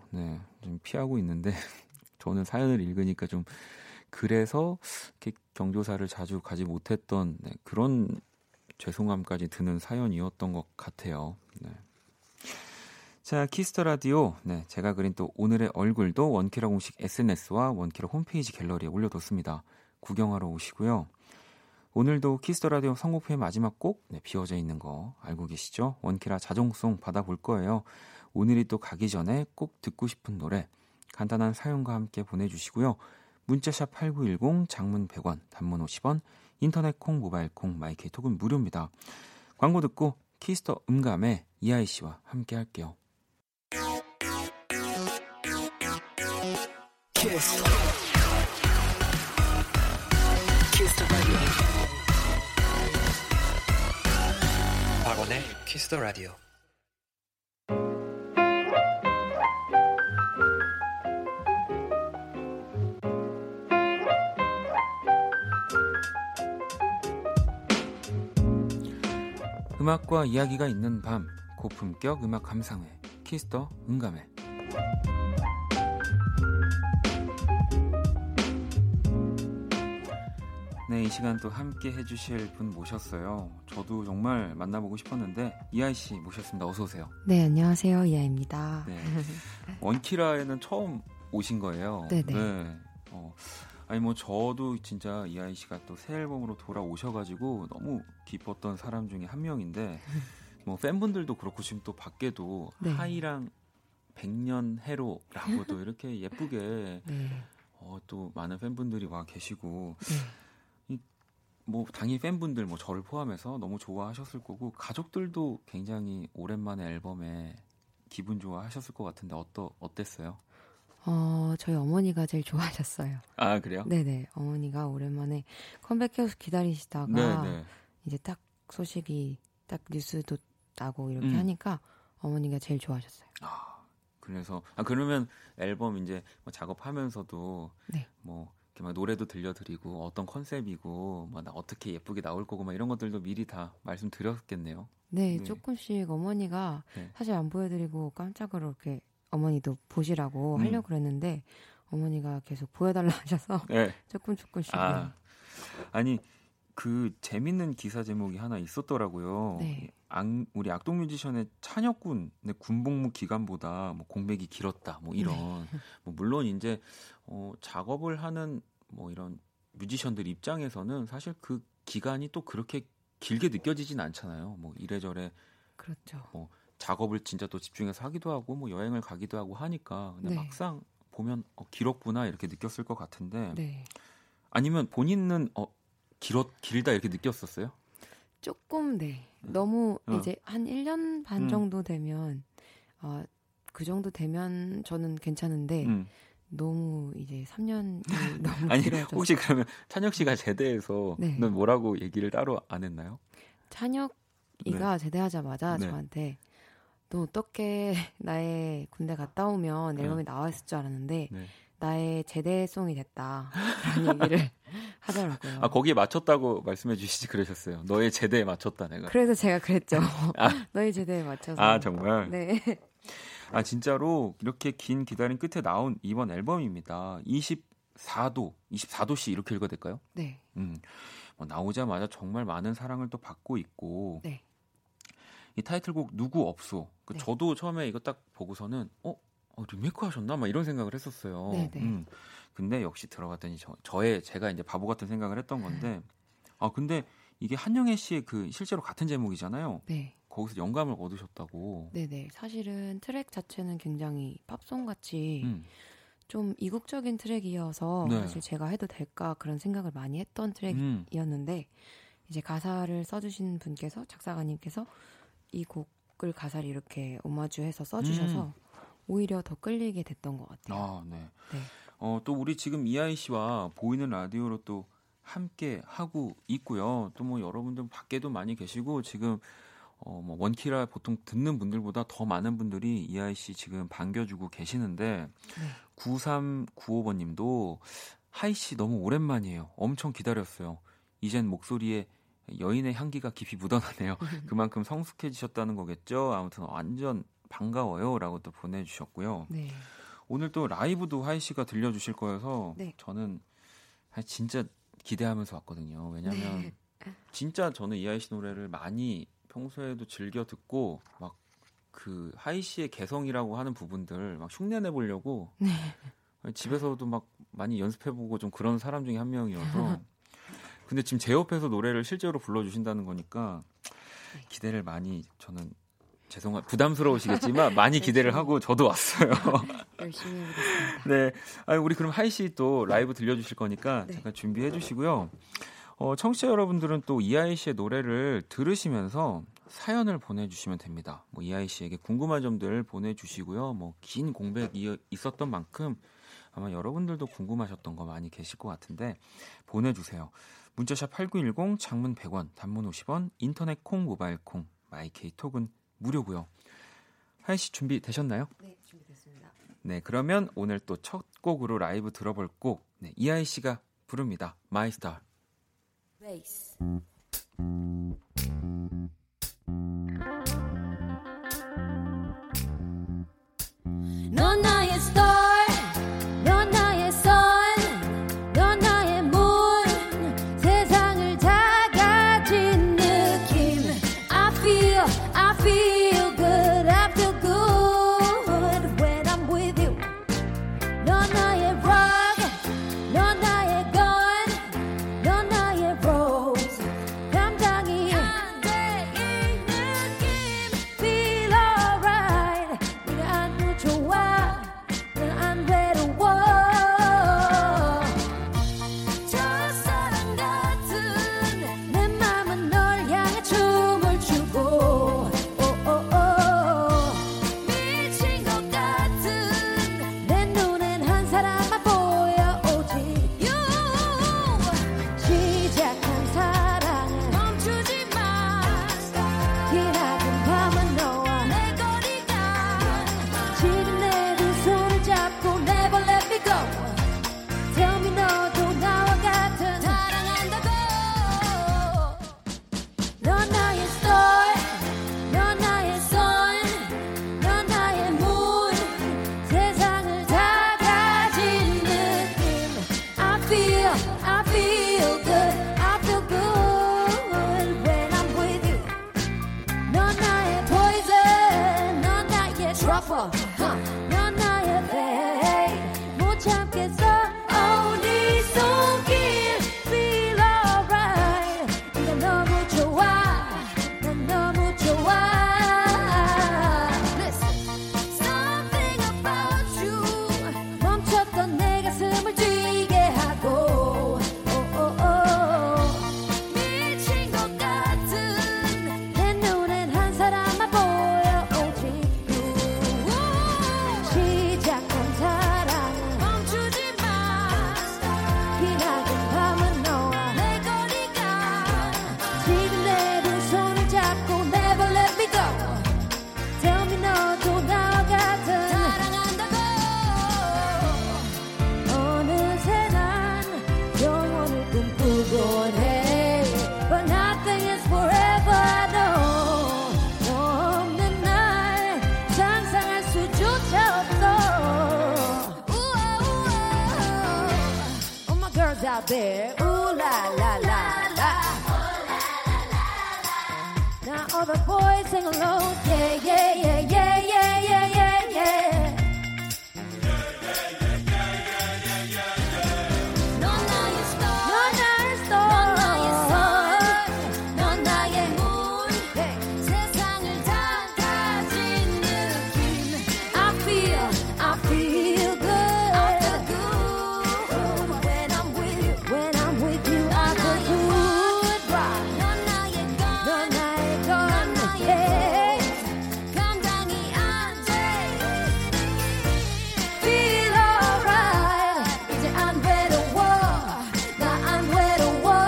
좀 피하고 있는데 저는 사연을 읽으니까 좀 그래서 이렇게 경조사를 자주 가지 못했던 그런 죄송함까지 드는 사연이었던 것 같아요. 네. 자, 키스터 라디오. 네, 제가 그린 또 오늘의 얼굴도 원키라 공식 SNS와 원키라 홈페이지 갤러리에 올려뒀습니다. 구경하러 오시고요. 오늘도 키스터 라디오 선곡표의 마지막 곡, 비워져 있는 거 알고 계시죠? 원키라 자정송 받아볼 거예요. 오늘이 또 가기 전에 꼭 듣고 싶은 노래 간단한 사연과 함께 보내주시고요. 문자샵 8910, 장문 100원, 단문 50원, 인터넷 콩, 모바일 콩, 마이케이톡은 무료입니다. 광고 듣고 키스터 음감에 이하이 씨와 함께 할게요. Kiss. Kiss the radio. 박원의 Kiss the radio. 음악과 이야기가 있는 밤, 고품격 음악 감상회 Kiss the 음감회. 네, 이 시간 또 함께 해주실 분 모셨어요. 저도 정말 만나보고 싶었는데 이하이 씨 모셨습니다. 어서 오세요. 네, 안녕하세요, 이하이입니다. 네. 원키라에는 처음 오신 거예요. 네네. 네. 아니 뭐 저도 진짜 이하이 씨가 또 새 앨범으로 돌아오셔가지고 너무 기뻤던 사람 중에 한 명인데 뭐 팬분들도 그렇고 지금 또 밖에도 네. 하이랑 100년 해로라고도 이렇게 예쁘게 네. 또 많은 팬분들이 와 계시고 네. 뭐 당연히 팬분들 뭐 저를 포함해서 너무 좋아하셨을 거고 가족들도 굉장히 오랜만에 앨범에 기분 좋아하셨을 것 같은데 어땠어요? 저희 어머니가 제일 좋아하셨어요. 아, 그래요? 네네. 어머니가 오랜만에 컴백해서 기다리시다가 네네. 이제 딱 소식이 딱 뉴스도 나고 이렇게 하니까 어머니가 제일 좋아하셨어요. 아, 그래서 아 그러면 앨범 이제 뭐 작업하면서도 네. 뭐 이렇게 막 노래도 들려드리고 어떤 컨셉이고 막 나 어떻게 예쁘게 나올 거고 막 이런 것들도 미리 다 말씀드렸겠네요. 네, 네. 조금씩 어머니가 네. 사실 안 보여드리고 깜짝으로 이렇게 어머니도 보시라고 하려고 그랬는데 어머니가 계속 보여달라 하셔서 네. 조금씩. 아. 아니 그 재밌는 기사 제목이 하나 있었더라고요. 네. 우리 악동뮤지션의 찬혁 군의 군복무 기간보다 뭐 공백이 길었다. 뭐 이런 네. 뭐 물론 이제 작업을 하는 뭐 이런 뮤지션들 입장에서는 사실 그 기간이 또 그렇게 길게 느껴지진 않잖아요. 뭐 이래저래 그렇죠. 뭐 작업을 진짜 또 집중해서 하기도 하고 뭐 여행을 가기도 하고 하니까 근데 네. 막상 보면 길었구나 이렇게 느꼈을 것 같은데 네. 아니면 본인은 길다 이렇게 느꼈었어요? 조금 네. 너무 이제 한 1년 반 정도 되면 그 정도 되면 저는 괜찮은데 너무 이제 3년이 너무 아니 길어져서. 혹시 그러면 찬혁 씨가 제대해서 네. 넌 뭐라고 얘기를 따로 안 했나요? 찬혁이가 네. 제대하자마자 네. 저한테 너 어떻게 나의 군대 갔다 오면 앨범이 나와 있을 줄 알았는데 네. 나의 제대송이 됐다 그런 얘기를 하더라고요. 아 거기에 맞췄다고 말씀해 주시지 그러셨어요. 너의 제대에 맞췄다 내가. 그래서 제가 그랬죠. 아. 너의 제대에 맞춰서. 아 정말. 네. 아 진짜로 이렇게 긴 기다림 끝에 나온 이번 앨범입니다. 24도씨 이렇게 읽어도 될까요? 네. 뭐 나오자마자 정말 많은 사랑을 또 받고 있고. 네. 이 타이틀곡 누구 없어. 그 네. 저도 처음에 이거 딱 보고서는 리메이크 하셨나? 막 이런 생각을 했었어요. 근데 역시 들어갔더니 제가 이제 바보 같은 생각을 했던 건데, 아 근데 이게 한영애 씨의 그 실제로 같은 제목이잖아요. 네. 거기서 영감을 얻으셨다고. 네네. 사실은 트랙 자체는 굉장히 팝송 같이 좀 이국적인 트랙이어서 네. 사실 제가 해도 될까 그런 생각을 많이 했던 트랙이었는데 이제 가사를 써주신 분께서 작사가님께서 이 곡을 가사를 이렇게 오마주해서 써주셔서. 오히려 더 끌리게 됐던 것 같아요. 아, 네. 네. 또 우리 지금 이하이 씨와 보이는 라디오로 또 함께 하고 있고요. 또 뭐 여러분들 밖에도 많이 계시고 지금 뭐 원키라 보통 듣는 분들보다 더 많은 분들이 이하이 씨 지금 반겨주고 계시는데 네. 9395번님도 하이 씨 너무 오랜만이에요. 엄청 기다렸어요. 이젠 목소리에 여인의 향기가 깊이 묻어나네요. 그만큼 성숙해지셨다는 거겠죠. 아무튼 완전 반가워요 라고 또 보내주셨고요. 네. 오늘 또 라이브도 하이 씨가 들려주실 거여서 네. 저는 진짜 기대하면서 왔거든요. 왜냐면 네. 진짜 저는 이하이 씨 노래를 많이 평소에도 즐겨 듣고 막 그 하이 씨의 개성이라고 하는 부분들 막 흉내내보려고 네. 집에서도 막 많이 연습해보고 좀 그런 사람 중에 한 명이어서 근데 지금 제 옆에서 노래를 실제로 불러주신다는 거니까 기대를 많이 저는 부담스러우시겠지만 많이 기대를 하고 저도 왔어요. 열심히 해보겠습니다. 네, 아니, 우리 그럼 하이 씨 또 라이브 들려주실 거니까 네. 잠깐 준비해 주시고요. 청취자 여러분들은 또 이하이 씨의 노래를 들으시면서 사연을 보내주시면 됩니다. 뭐 이하이 씨에게 궁금한 점들 보내주시고요. 뭐 긴 공백이 있었던 만큼 아마 여러분들도 궁금하셨던 거 많이 계실 것 같은데 보내주세요. 문자샵 8910, 장문 100원, 단문 50원, 인터넷 콩, 모바일 콩, 마이케이톡은 무료고요. 하이 씨 준비 되셨나요? 네, 준비됐습니다. 네, 그러면 오늘 또 첫 곡으로 라이브 들어볼 곡 네, 이하이 씨가 부릅니다. My Star. Race. 넌 나의 star, 넌 나의 sun, 넌 나의 moon. 세상을 다 가진 느낌. I feel good, I feel good when I'm with you. 넌 나의 rock, 넌 나의 gun, 넌 나의 rose. 감당이 안 돼, 이 느낌. Feel alright. 네가 아주 좋아, 난 over 넌 나의 babe 못 참겠어 어디 속일 feel alright 난 너무 좋아 난 너무 좋아 Listen Something about you 멈췄던 내 가슴을 뛰게 하고 미친 것 같은 내 눈엔 한 사람만 보여 오직 시작한 사랑 멈추지 마 빛나는 밤은 너와 내 거리가 지금 내 두 손을 잡고 Never let me go Tell me 너도 나와 같은 사랑한다고 어느새 난 영원을 꿈꾸곤 해 But nothing is forever no 너 없는 날 상상할 수조차 없어 우와 우와 All my girls out there Ooh la la la la Now all the boys sing along Yeah yeah yeah yeah yeah yeah yeah yeah 넌 나의 star 넌 나의 star 넌 나의 sun 넌 나의 물 세상을 다 가진 느낌 I feel good I feel good When I'm with you When I'm with you I feel good 넌 나의 건 넌 나의 건 yeah. 감당이 안돼 Feel alright 이제 안 외로워 나 안 외로워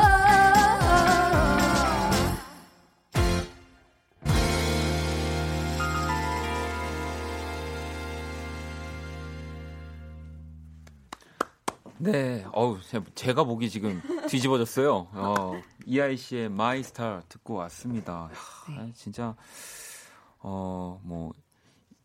네, 어우, 제가 보기 지금 뒤집어졌어요. 이하이 씨의 My Star 듣고 왔습니다. 진짜 뭐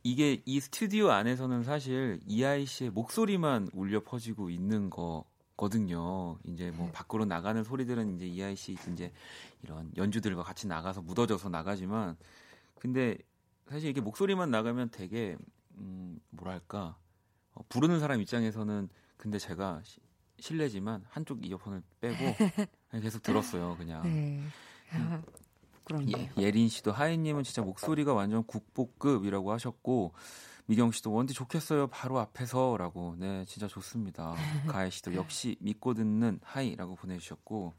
이게 이 스튜디오 안에서는 사실 이하이 씨의 목소리만 울려 퍼지고 있는 거거든요. 이제 뭐 밖으로 나가는 소리들은 이제 이하이 씨 이제 이런 연주들과 같이 나가서 묻어져서 나가지만, 근데 사실 이게 목소리만 나가면 되게 뭐랄까 부르는 사람 입장에서는 근데 제가 실례지만 한쪽 이어폰을 빼고 계속 들었어요. 그냥 네. 아, 부끄럽네요. 예린 씨도 하이님은 진짜 목소리가 완전 국보급이라고 하셨고 미경 씨도 원디 좋겠어요 바로 앞에서라고. 네, 진짜 좋습니다. 가혜 씨도 역시 믿고 듣는 하이라고 보내주셨고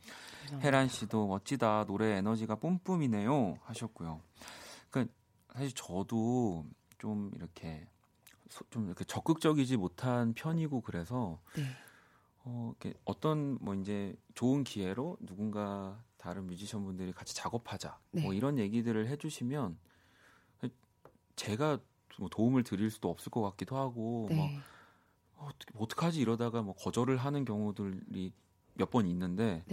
혜란 씨도 멋지다 노래 에너지가 뿜뿜이네요 하셨고요. 그러니까 사실 저도 좀 이렇게 적극적이지 못한 편이고 그래서 이렇게 어떤 뭐 이제 좋은 기회로 누군가 다른 뮤지션분들이 같이 작업하자 뭐 이런 얘기들을 해주시면 제가 뭐 도움을 드릴 수도 없을 것 같기도 하고 막 어떡하지 이러다가 뭐 거절을 하는 경우들이 몇 번 있는데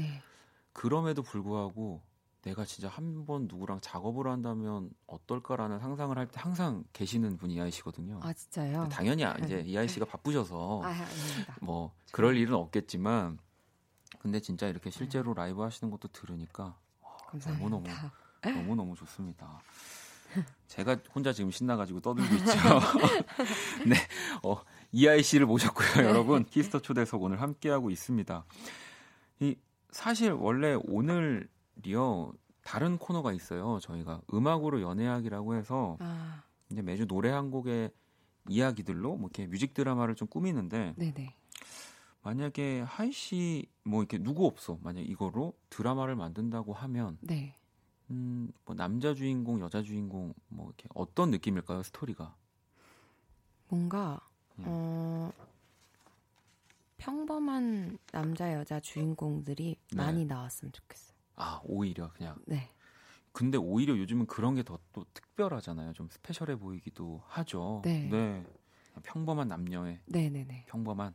그럼에도 불구하고 내가 진짜 한번 누구랑 작업을 한다면 어떨까라는 상상을 할 때 항상 계시는 분이 이하이 씨거든요. 아 진짜요? 당연히 이제 이하이 씨가 바쁘셔서 아닙니다. 뭐 그럴 일은 없겠지만 근데 진짜 이렇게 실제로 라이브 하시는 것도 들으니까 너무너무 좋습니다. 제가 혼자 지금 신나가지고 떠들고 있죠. 네, 이하이 씨를 모셨고요, 여러분. 키스터 초대석 오늘 함께하고 있습니다. 사실 원래 오늘 다른 코너가 있어요. 저희가 음악으로 연애하기라고 해서 이제 매주 노래 한 곡의 이야기들로 뭐 이렇게 뮤직 드라마를 좀 꾸미는데 만약에 하이 씨 뭐 이렇게 누구 없어 만약 이거로 드라마를 만든다고 하면 뭐 남자 주인공 여자 주인공 뭐 이렇게 어떤 느낌일까요? 스토리가 뭔가 평범한 남자 여자 주인공들이 많이 나왔으면 좋겠어요. 아 오히려 그냥 근데 오히려 요즘은 그런 게 더 또 특별하잖아요. 좀 스페셜해 보이기도 하죠. 평범한 남녀의 평범한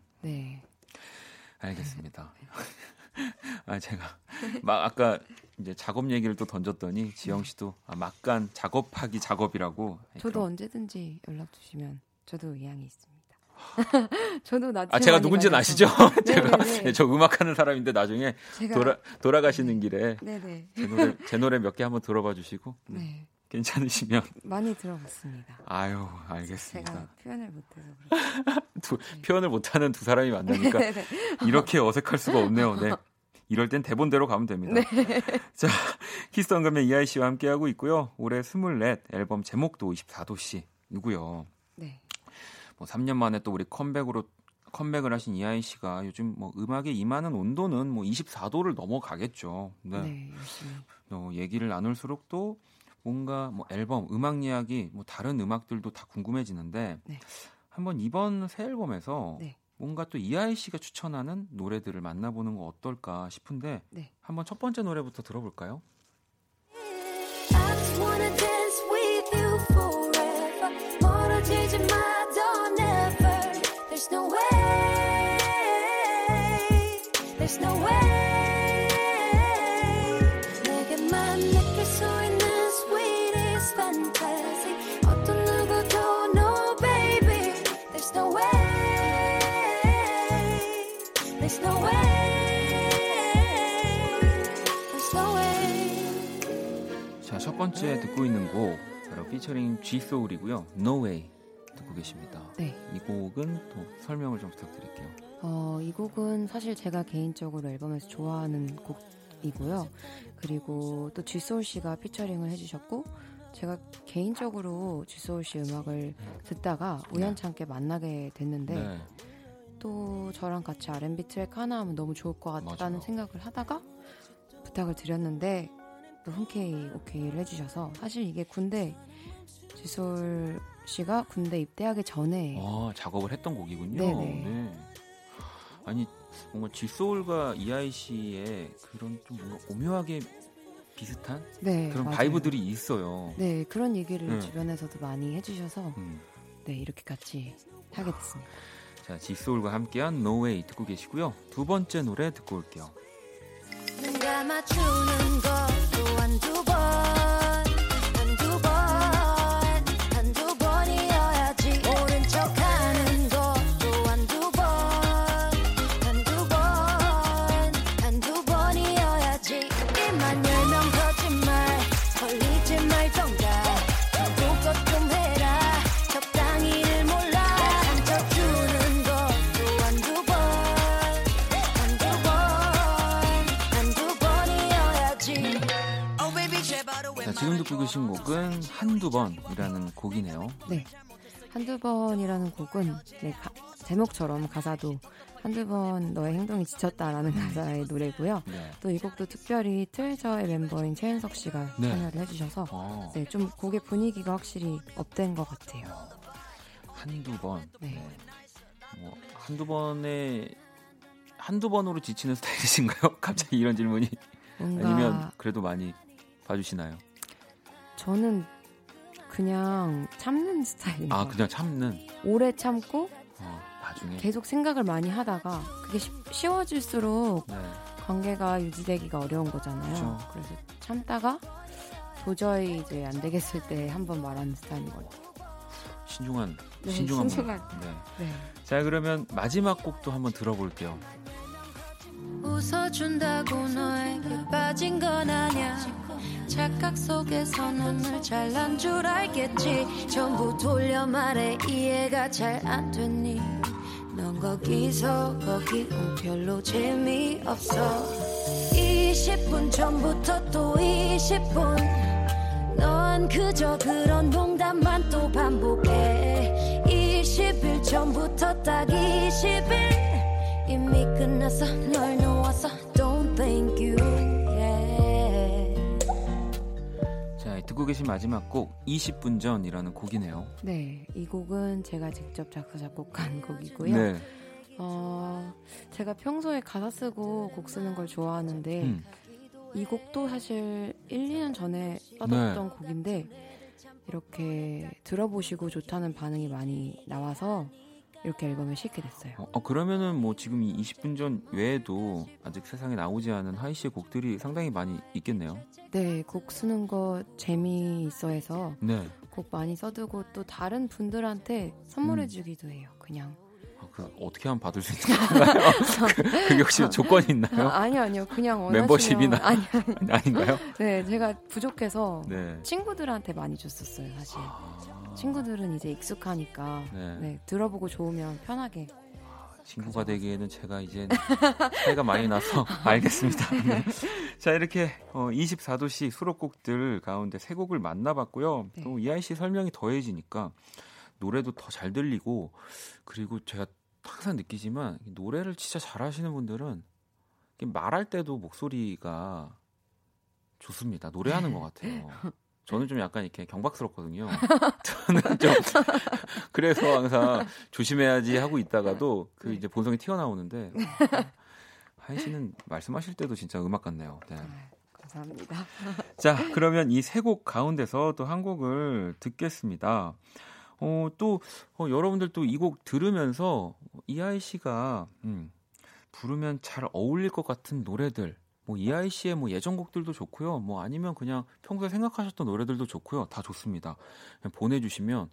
알겠습니다. 아 제가 막 아까 이제 작업 얘기를 또 던졌더니 지영 씨도 막간 작업하기 작업이라고. 저도 언제든지 연락 주시면 저도 의향이 있습니다. 저도 나중에 제가 누군지는 아시죠? 제가 저 음악하는 사람인데 나중에 돌아가시는 길에 제 노래 몇 개 한번 들어봐 주시고 괜찮으시면 많이 들어봤습니다. 아유, 알겠습니다. 제가 표현을 못해서 그렇죠. 네. 표현을 못하는 두 사람이 만나니까 이렇게 어색할 수가 없네요. 네. 이럴 땐 대본대로 가면 됩니다. 네. 자, 키스 언금의 이하이 씨와 함께하고 있고요. 올해 24 앨범 제목도 24도씨이고요. 네. 뭐 3년 만에 또 우리 컴백을 하신 이하이 씨가 요즘 뭐 음악에 임하는 온도는 뭐 24도를 넘어가겠죠. 네. 네. 얘기를 나눌수록 또 뭔가 뭐 앨범, 음악 이야기, 뭐 다른 음악들도 다 궁금해지는데 네. 한번 이번 새 앨범에서 네. 뭔가 또 이하이 씨가 추천하는 노래들을 만나보는 거 어떨까 싶은데 네. 한번 첫 번째 노래부터 들어볼까요? There's no way. There's no way. 자, 첫 번째 듣고 있는 곡 바로 피처링 G-Soul이고요. No Way 듣고 계십니다. 네. 이 곡은 또 설명을 좀 부탁드릴게요. 이 곡은 사실 제가 개인적으로 앨범에서 좋아하는 곡이고요. 그리고 또 G-Soul 씨가 피처링을 해주셨고 제가 개인적으로 G-Soul 씨 음악을 듣다가 우연찮게 만나게 됐는데 네. 또 저랑 같이 R&B 트랙 하나 하면 너무 좋을 것 같다는 맞아요. 생각을 하다가 부탁을 드렸는데 또 흔쾌히 오케이를 해주셔서 사실 이게 군대 지솔 씨가 군대 입대하기 전에 작업을 했던 곡이군요. 네. 아니 뭔가 지솔과 이하이 씨의 그런 좀 뭔가 오묘하게 비슷한 네, 그런 맞아요. 바이브들이 있어요. 네 그런 얘기를 주변에서도 많이 해주셔서 네 이렇게 같이 하게 됐습니다. 자, G-Soul과 함께한 No Way 듣고 계시고요. 두 번째 노래 듣고 올게요. 눈 감아주는 것도 한두 번, 한두 번, 한두 번이어야지. 모른 척하는 것도 한두 번, 한두 번, 한두 번이어야지. 입만 열면 거짓말, 걸리지 말던가. 누구 것 좀 해라. 적당히를 몰라. 지금 듣고 계신 곡은 한두 번이라는 곡이네요. 네. 한두 번이라는 곡은 네, 제목처럼 가사도 한두 번 너의 행동이 지쳤다라는 가사의 노래고요. 네. 또 이 곡도 특별히 트레저의 멤버인 최은석 씨가 네. 참여를 해주셔서 네, 좀 곡의 분위기가 확실히 업된 것 같아요. 한두 번. 네. 뭐 한두 번으로 지치는 스타일이신가요? 갑자기 이런 질문이. 아니면 그래도 많이 봐주시나요? 저는 그냥 참는 스타일입니다. 아, 그냥 참는? 오래 참고 나중에 계속 생각을 많이 하다가 그게 쉬워질수록 네. 관계가 유지되기가 어려운 거잖아요. 그렇죠. 그래서 참다가 도저히 이제 안 되겠을 때 한번 말하는 스타일인 거예요. 신중한. 네. 네. 자, 그러면 마지막 곡도 한번 들어볼게요. 웃어준다고 너에게 빠진 건 아냐. 착각 속에서 눈물 잘난 줄 알겠지. 전부 돌려 말해 이해가 잘 안 되니. 넌 거기서 거기고 별로 재미없어. 20분 전부터 또 20분 넌 그저 그런 농담만 또 반복해. 20일 전부터 딱 20일 이미 끝났어. 널 놓았어. Don't thank you. Yeah. 자, 듣고 계신 마지막 곡 20분 전이라는 곡이네요. 네, 이 곡은 제가 직접 작사 작곡한 곡이고요. 네. 제가 평소에 가사 쓰고 곡 쓰는 걸 좋아하는데 이 곡도 사실 1, 2년 전에 써뒀던 네. 곡인데 이렇게 들어보시고 좋다는 반응이 많이 나와서 이렇게 앨범을 싣게 됐어요. 그러면은 뭐 지금 이 20분 전 외에도 아직 세상에 나오지 않은 하이 씨의 곡들이 상당히 많이 있겠네요. 네, 곡 쓰는 거 재미있어 해서 곡 많이 써두고 또 다른 분들한테 선물해주기도 해요. 그냥 그 어떻게 하면 받을 수 있는 건가요? 그게 혹시 조건이 있나요? 아니요. 그냥 원하시면. 멤버십이나 아니. 아닌가요? 네, 제가 부족해서 네. 친구들한테 많이 줬었어요, 사실. 친구들은 이제 익숙하니까 네, 들어보고 좋으면 편하게. 친구가 되기에는 제가 이제 차이가 많이 나서 알겠습니다. 네. 자, 이렇게 24도씨 수록곡들 가운데 세 곡을 만나봤고요. 네. 또 이하이 씨 설명이 더해지니까 노래도 더 잘 들리고, 그리고 제가 항상 느끼지만 노래를 진짜 잘하시는 분들은 말할 때도 목소리가 좋습니다. 노래하는 것 같아요. 저는 좀 약간 이렇게 경박스럽거든요. 저는 좀 그래서 항상 조심해야지 하고 있다가도 그 이제 본성이 튀어나오는데 하이 씨는 말씀하실 때도 진짜 음악 같네요. 네. 감사합니다. 자, 그러면 이 세 곡 가운데서 또 한 곡을 듣겠습니다. 여러분들 또 이 곡 들으면서 이하이 씨가 부르면 잘 어울릴 것 같은 노래들. 이하이 씨의 예전곡들도 좋고요. 아니면 그냥 평소에 생각하셨던 노래들도 좋고요. 다 좋습니다. 그냥 보내주시면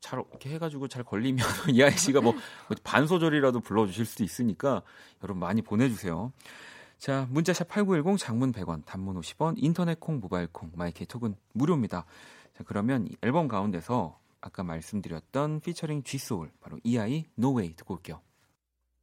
잘 이렇게 해가지고 잘 걸리면 이하이 씨가 반 소절이라도 불러주실 수도 있으니까 여러분 많이 보내주세요. 자, 문자샵 8910, 장문 100원, 단문 50원, 인터넷 콩, 모바일 콩, 마이케이톡은 무료입니다. 자, 그러면 이 앨범 가운데서 아까 말씀드렸던 피처링 G-Soul, 바로 이하이 No Way 듣고 올게요.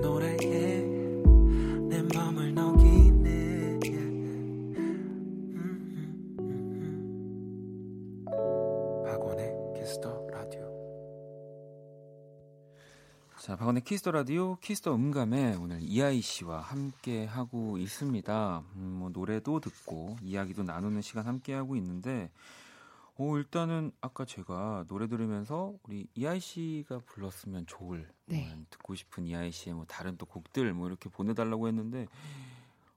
노래에 내 맘을 녹이네. 박원의 키스더 라디오. 자, 박원의 키스더 라디오, 키스더 음감에 오늘 이하이 씨와 함께 하고 있습니다. 노래도 듣고 이야기도 나누는 시간 함께 하고 있는데, 일단은 아까 제가 노래 들으면서 우리 이하이 씨가 불렀으면 좋을 듣고 싶은 이하이 씨의 다른 또 곡들 이렇게 보내달라고 했는데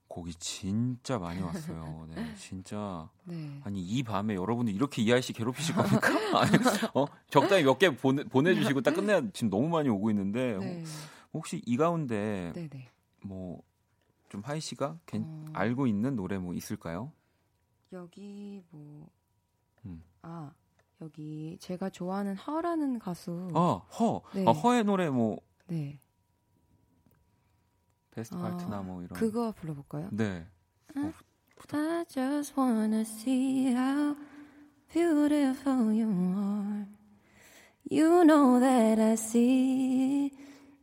곡이 진짜 많이 왔어요. 네, 진짜. 네. 아니, 이 밤에 여러분들 이렇게 이하이 씨 괴롭히실 겁니까? 아니, 적당히 몇 개 보내주시고 딱 끝내야. 지금 너무 많이 오고 있는데 네. 혹시 이 가운데 네. 좀 하이 씨가 알고 있는 노래 있을까요? 여기 여기 제가 좋아하는 허라는 가수. 허. 네. 허의 노래 네. 베스트 파트나 이런 그거 불러볼까요? 네. I just wanna see how beautiful you are. You know that I see it.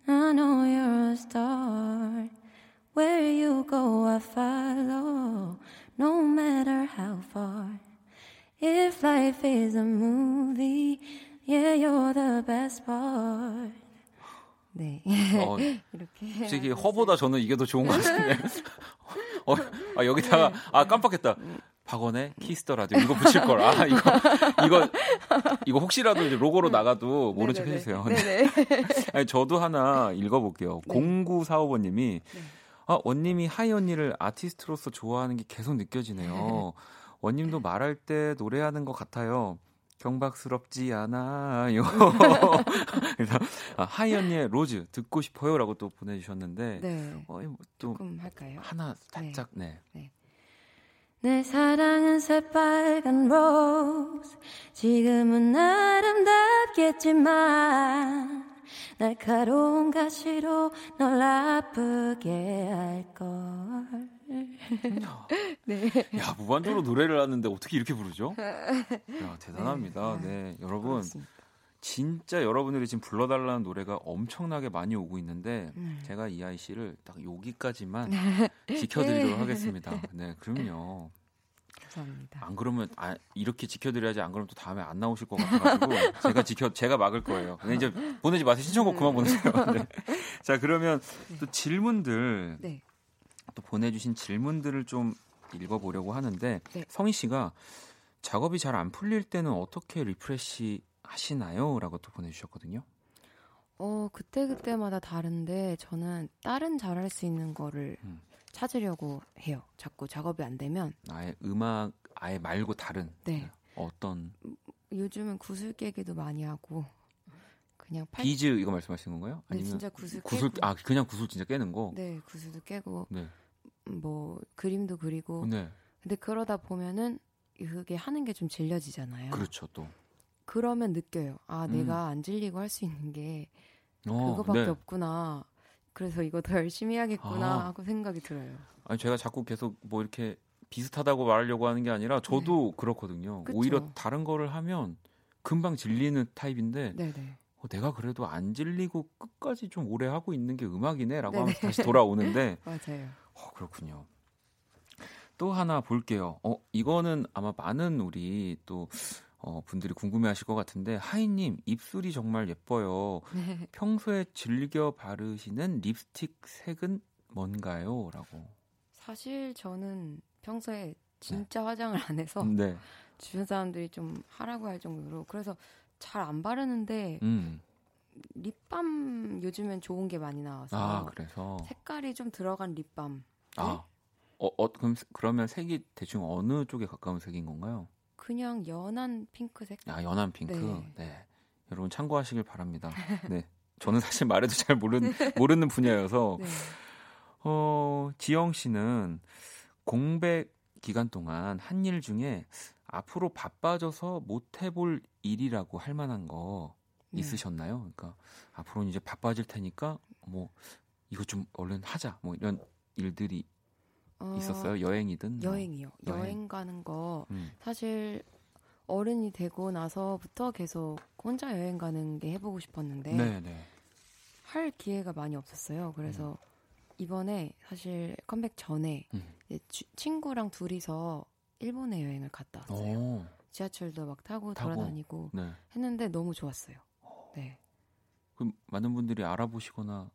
I know you're a star. Where you go I follow, no matter how far. If life is a movie, yeah, you're the best part. 네. 이렇게. 솔직히 허보다 저는 이게 더 좋은 것 같은데. 여기다가 깜빡했다. 박원의 키스더 라디오 이거 붙일 걸. 이거 혹시라도 이제 로고로 나가도 모른 척 해주세요. 네. 아니, 저도 하나 읽어볼게요. 네. 0945번님이 원님이 하이 언니를 아티스트로서 좋아하는 게 계속 느껴지네요. 원님도 말할 때 노래하는 것 같아요. 경박스럽지 않아요. 그래서 하이 언니의 로즈 듣고 싶어요라고 또 보내주셨는데 네. 또 조금 할까요? 하나 살짝 네. 내 사랑은 새빨간 로즈 지금은 아름답겠지만 날카로운 가시로 널 아프게 할걸. 네. 야, 무반주로 노래를 하는데 어떻게 이렇게 부르죠? 야, 대단합니다. 네, 여러분 그렇습니다. 진짜 여러분들이 지금 불러달라는 노래가 엄청나게 많이 오고 있는데 제가 이하이 씨를 딱 여기까지만 지켜드리도록 하겠습니다. 네, 그럼요. 감사합니다. 안 그러면 이렇게 지켜드려야지. 안 그러면 또 다음에 안 나오실 것 같아가지고 제가 막을 거예요. 근데 이제 보내지 마세요. 신청곡 그만 보내세요. 네. 자, 그러면 또 질문들 또 보내주신 질문들을 좀 읽어보려고 하는데 성희 씨가 작업이 잘 안 풀릴 때는 어떻게 리프레시 하시나요? 라고 또 보내주셨거든요. 그때그때마다 다른데 저는 다른 잘할 수 있는 거를 찾으려고 해요. 자꾸 작업이 안 되면 아예 말고 다른 어떤 요즘은 구슬 깨기도 많이 하고 그냥 비즈 이거 말씀하시는 건가요? 아니면 진짜 구슬 깨고. 아 그냥 구슬 진짜 깨는 거? 네, 구슬도 깨고 네. 뭐 그림도 그리고. 네. 근데 그러다 보면은 그게 하는 게 좀 질려지잖아요. 그렇죠, 또. 그러면 느껴요. 아, 내가 안 질리고 할 수 있는 게 그거밖에 네. 없구나. 그래서 이거 더 열심히 해야겠구나 하고 생각이 들어요. 아니 제가 자꾸 계속 뭐 이렇게 비슷하다고 말하려고 하는 게 아니라 저도 네. 그렇거든요. 그쵸? 오히려 다른 거를 하면 금방 질리는 타입인데 네네. 내가 그래도 안 질리고 끝까지 좀 오래 하고 있는 게 음악이네 라고 네네. 하면서 다시 돌아오는데 맞아요. 그렇군요. 또 하나 볼게요. 이거는 아마 많은 우리 또 분들이 궁금해하실 것 같은데 하이님 입술이 정말 예뻐요. 네. 평소에 즐겨 바르시는 립스틱 색은 뭔가요? 라고. 사실 저는 평소에 진짜 네. 화장을 안 해서 네. 주변 사람들이 좀 하라고 할 정도로 그래서 잘 안 바르는데 립밤 요즘엔 좋은 게 많이 나와서 그래서 색깔이 좀 들어간 립밤. 그러면 색이 대충 어느 쪽에 가까운 색인 건가요? 그냥 연한 핑크색. 아 연한 핑크. 네. 네. 여러분 참고하시길 바랍니다. 네. 저는 사실 말해도 잘 모르는 분야여서 네. 지영 씨는 공백 기간 동안 한 일 중에 앞으로 바빠져서 못 해볼 일이라고 할 만한 거 있으셨나요? 그러니까 앞으로는 이제 바빠질 테니까 뭐 이거 좀 얼른 하자 뭐 이런 일들이 있었어요? 여행이든? 여행이요. 여행 가는 거 사실 어른이 되고 나서부터 계속 혼자 여행 가는 게 해보고 싶었는데 네네. 할 기회가 많이 없었어요. 그래서 이번에 사실 컴백 전에 친구랑 둘이서 일본에 여행을 갔다 왔어요. 지하철도 막 타고 돌아다니고 네. 했는데 너무 좋았어요. 네. 그럼 많은 분들이 알아보시거나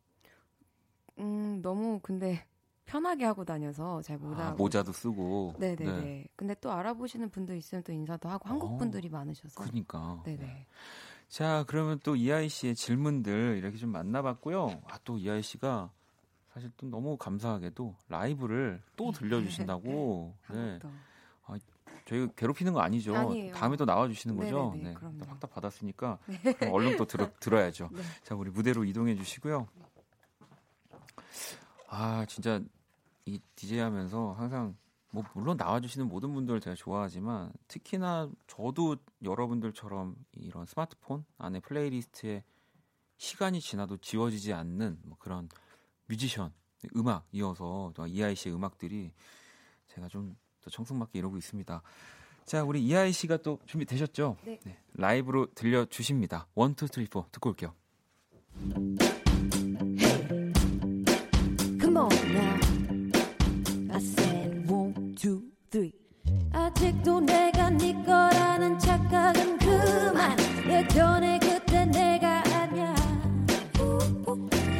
너무 근데 편하게 하고 다녀서 잘 못 알아보고 모자도 쓰고 네네네. 네. 근데 또 알아보시는 분들 있으면 또 인사도 하고 한국 분들이 많으셔서 그러니까 네네. 네. 자 그러면 또 이하이 씨의 질문들 이렇게 좀 만나봤고요. 또 이하이 씨가 사실 또 너무 감사하게도 라이브를 또 들려주신다고. 네. 저희가 괴롭히는 거 아니죠? 아니에요. 다음에 또 나와주시는 거죠? 네네네, 네. 확답 받았으니까 네. 얼른 또 들어야죠. 네. 자, 우리 무대로 이동해 주시고요. 아, 진짜 이 DJ 하면서 항상 뭐 물론 나와주시는 모든 분들을 제가 좋아하지만 특히나 저도 여러분들처럼 이런 스마트폰 안에 플레이리스트에 시간이 지나도 지워지지 않는 뭐 그런 뮤지션, 음악 이어서 이하이 씨의 음악들이 제가 좀 더 청승맞게 이러고 있습니다. 자, 우리 이하이 씨가 또 준비되셨죠? 네. 네. 라이브로 들려주십니다. 1, 2, 3, 4 듣고 올게요. Come on now I said 1, 2, 3 아직도 내가 네 거라는 착각은 그만 예전에 그때 내가 아냐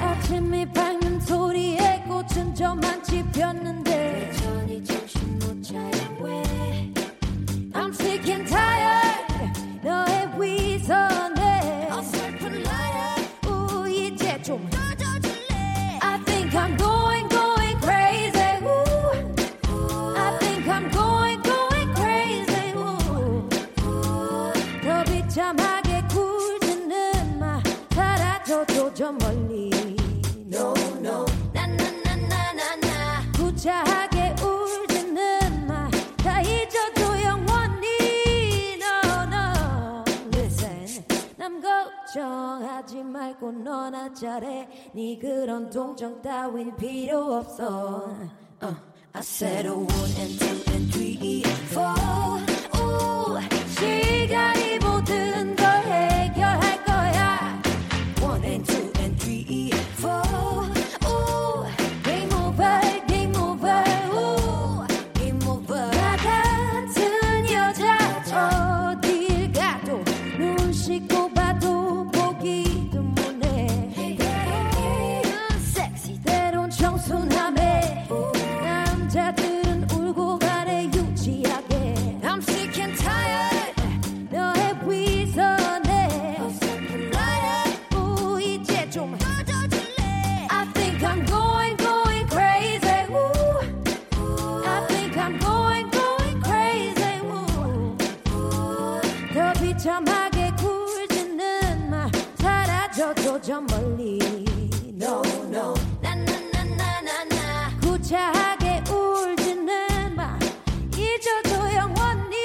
아침이 밝는 소리에 꽃은 저만치 폈는데 여전히 정신 못 차려 왜 I'm sick and tired 너의 위선에 어설픈 liar 우 이제 좀 떠져줄래 I think I'm going crazy ooh. I think I'm going crazy ooh. 더 비참하게 굴지는 마 사라져도 저 멀리 자하게 울지는 마 다 잊어도 영원히 No, no Listen 남 걱정하지 말고 너나 잘해 네 그런 동정 따윈 필요 없어 I said 1 and 2 and 3 4 오, 시간이 모든 걸 해결할 거야 1 and 2 and 3 4 참하게 굴지 저도 저 멀리 No no 나나나나나나 구차하게 울지는 마 잊어도 영원히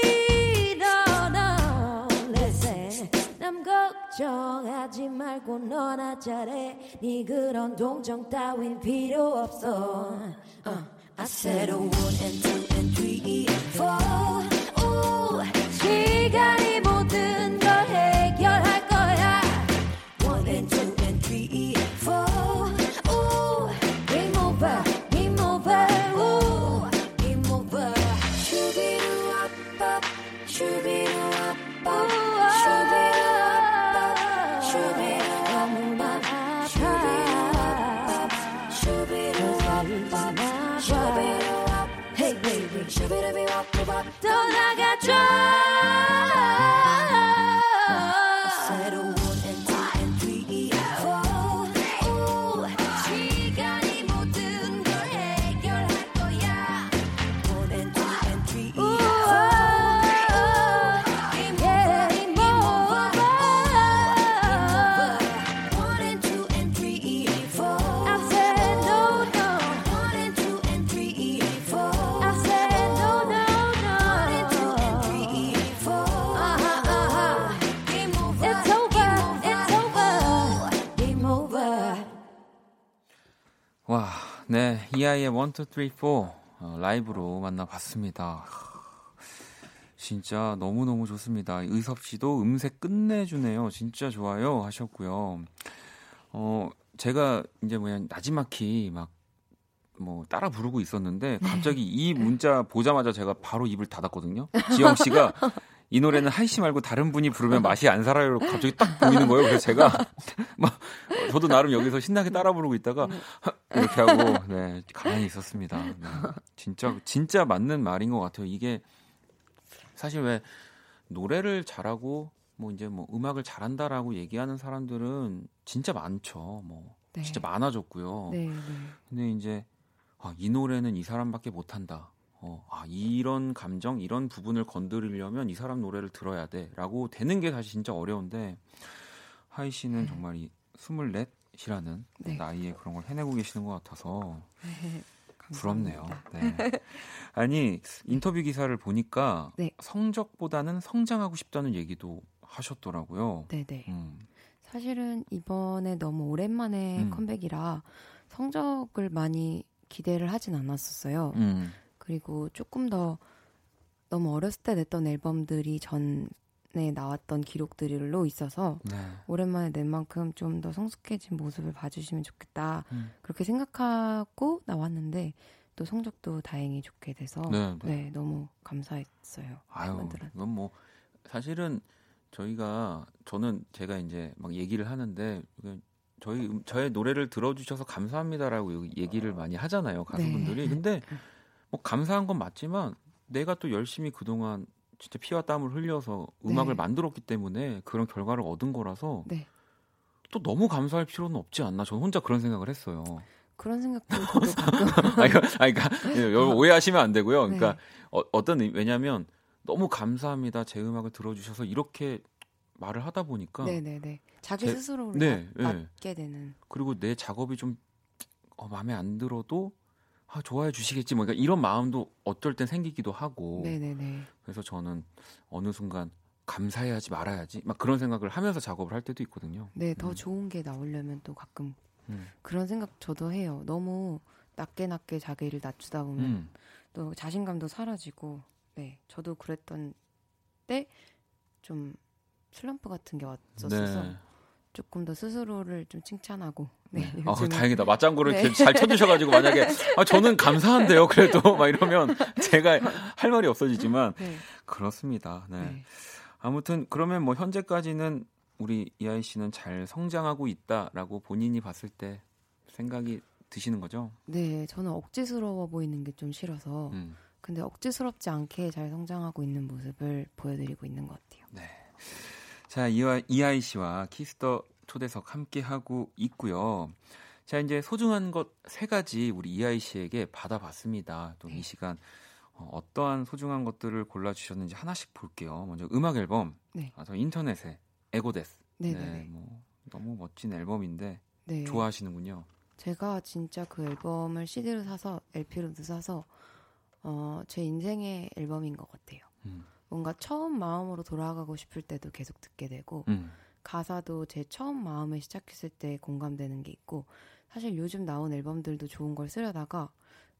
No no 내 생 남 걱정하지 말고 너나 잘해 네 그런 동정 따윈 필요 없어 I said a 1 and 2 and 3 4 5 시간이 모든 걸 해결할 거야 1 and 2 and 3 4 5 Game over, game over 오, Game over 슈비루아밥 슈비루아밥 슈비루아밥 슈비루아밥 슈비루아밥 슈비루아밥 슈비루아밥 Hey baby 슈비루아밥 떠나가줘 와, 네, 이하이의 1, 2, 3, 4 라이브로 만나봤습니다. 진짜 너무너무 좋습니다. 의섭씨도 음색 끝내주네요. 진짜 좋아요 하셨고요. 제가 이제 그냥 나지막히 막 뭐 따라 부르고 있었는데 갑자기 이 문자 보자마자 제가 바로 입을 닫았거든요. 지영씨가 이 노래는 하이씨 말고 다른 분이 부르면 맛이 안 살아요. 갑자기 딱 보이는 거예요. 그래서 제가 막 저도 나름 여기서 신나게 따라 부르고 있다가 이렇게 하고 네, 가만히 있었습니다. 네, 진짜 맞는 말인 것 같아요. 이게 사실 왜 노래를 잘하고 뭐 이제 뭐 음악을 잘한다라고 얘기하는 사람들은 진짜 많죠. 뭐 네. 진짜 많아졌고요. 네, 네. 근데 이제 이 노래는 이 사람밖에 못한다. 이런 감정, 이런 부분을 건드리려면 이 사람 노래를 들어야 돼라고 되는 게 사실 진짜 어려운데 하이 씨는 정말 이 24이라는 네. 나이에 그런 걸 해내고 계시는 것 같아서 부럽네요. 네. 아니 인터뷰 기사를 보니까 네. 성적보다는 성장하고 싶다는 얘기도 하셨더라고요. 네네. 사실은 이번에 너무 오랜만에 컴백이라 성적을 많이 기대를 하진 않았었어요. 그리고 조금 더 너무 어렸을 때 냈던 앨범들이 전에 나왔던 기록들로 있어서 네. 오랜만에 낸 만큼 좀 더 성숙해진 모습을 봐주시면 좋겠다. 그렇게 생각하고 나왔는데 또 성적도 다행히 좋게 돼서 네, 네. 네, 너무 감사했어요. 아유, 이건 뭐 사실은 제가 이제 막 얘기를 하는데 저의 노래를 들어주셔서 감사합니다라고 얘기를 많이 하잖아요. 가수분들이. 네. 근데 뭐 감사한 건 맞지만 내가 또 열심히 그동안 진짜 피와 땀을 흘려서 음악을 네. 만들었기 때문에 그런 결과를 얻은 거라서 네. 또 너무 감사할 필요는 없지 않나 저는 혼자 그런 생각을 했어요. 그런 생각도 저도 가끔. 그러니까 오해하시면 안 되고요. 그러니까 네. 왜냐하면 너무 감사합니다. 제 음악을 들어주셔서 이렇게 말을 하다 보니까 네네네 자기 스스로를 네, 맞게 되는. 그리고 내 작업이 좀 마음에 안 들어도 좋아해 주시겠지 뭐 그러니까 이런 마음도 어쩔 땐 생기기도 하고 네네네. 그래서 저는 어느 순간 감사해하지 말아야지 막 그런 생각을 하면서 작업을 할 때도 있거든요. 네, 더 좋은 게 나오려면 또 가끔 그런 생각 저도 해요. 너무 낮게 자기를 낮추다 보면 또 자신감도 사라지고 네, 저도 그랬던 때 좀 슬럼프 같은 게 왔었어서 네. 조금 더 스스로를 좀 칭찬하고 네, 다행이다. 맞장구를 네. 잘 쳐주셔가지고 만약에 저는 감사한데요. 그래도 막 이러면 제가 할 말이 없어지지만 네. 그렇습니다. 네. 네. 아무튼 그러면 뭐 현재까지는 우리 이하이 씨는 잘 성장하고 있다라고 본인이 봤을 때 생각이 드시는 거죠? 네. 저는 억지스러워 보이는 게 좀 싫어서 근데 억지스럽지 않게 잘 성장하고 있는 모습을 보여드리고 있는 것 같아요. 네. 자, 이하이 씨와 키스더 초대석 함께하고 있고요. 자, 이제 소중한 것 3가지 우리 이하이 씨에게 받아봤습니다. 또 이 시간 어떠한 소중한 것들을 골라주셨는지 하나씩 볼게요. 먼저 음악 앨범, 네. 인터넷에 에고데스, 네, 뭐 너무 멋진 앨범인데 네. 좋아하시는군요. 제가 진짜 그 앨범을 CD로 사서 LP로도 사서 제 인생의 앨범인 것 같아요. 뭔가 처음 마음으로 돌아가고 싶을 때도 계속 듣게 되고 가사도 제 처음 마음에 시작했을 때 공감되는 게 있고 사실 요즘 나온 앨범들도 좋은 걸 쓰려다가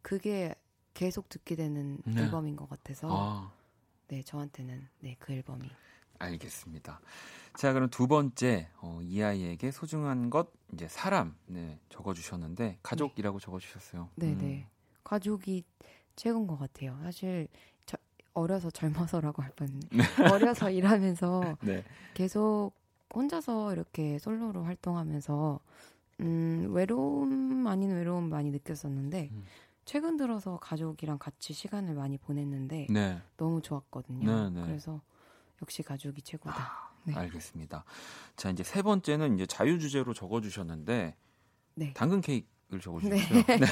그게 계속 듣게 되는 네. 앨범인 것 같아서 네 저한테는 네, 그 앨범이 알겠습니다. 자 그럼 두 번째 이하이에게 소중한 것 이제 사람 네, 적어주셨는데 가족이라고 네. 적어주셨어요. 네네 가족이 최고인 것 같아요. 사실 어려서 젊어서라고 할 뻔했네. 어려서 일하면서 네. 계속 혼자서 이렇게 솔로로 활동하면서 외로움 아닌 외로움 많이 느꼈었는데 최근 들어서 가족이랑 같이 시간을 많이 보냈는데 네. 너무 좋았거든요. 네, 네. 그래서 역시 가족이 최고다. 네. 알겠습니다. 자 이제 세 번째는 이제 자유 주제로 적어주셨는데 네. 당근 케이크를 적어주셨어요. 네. 네.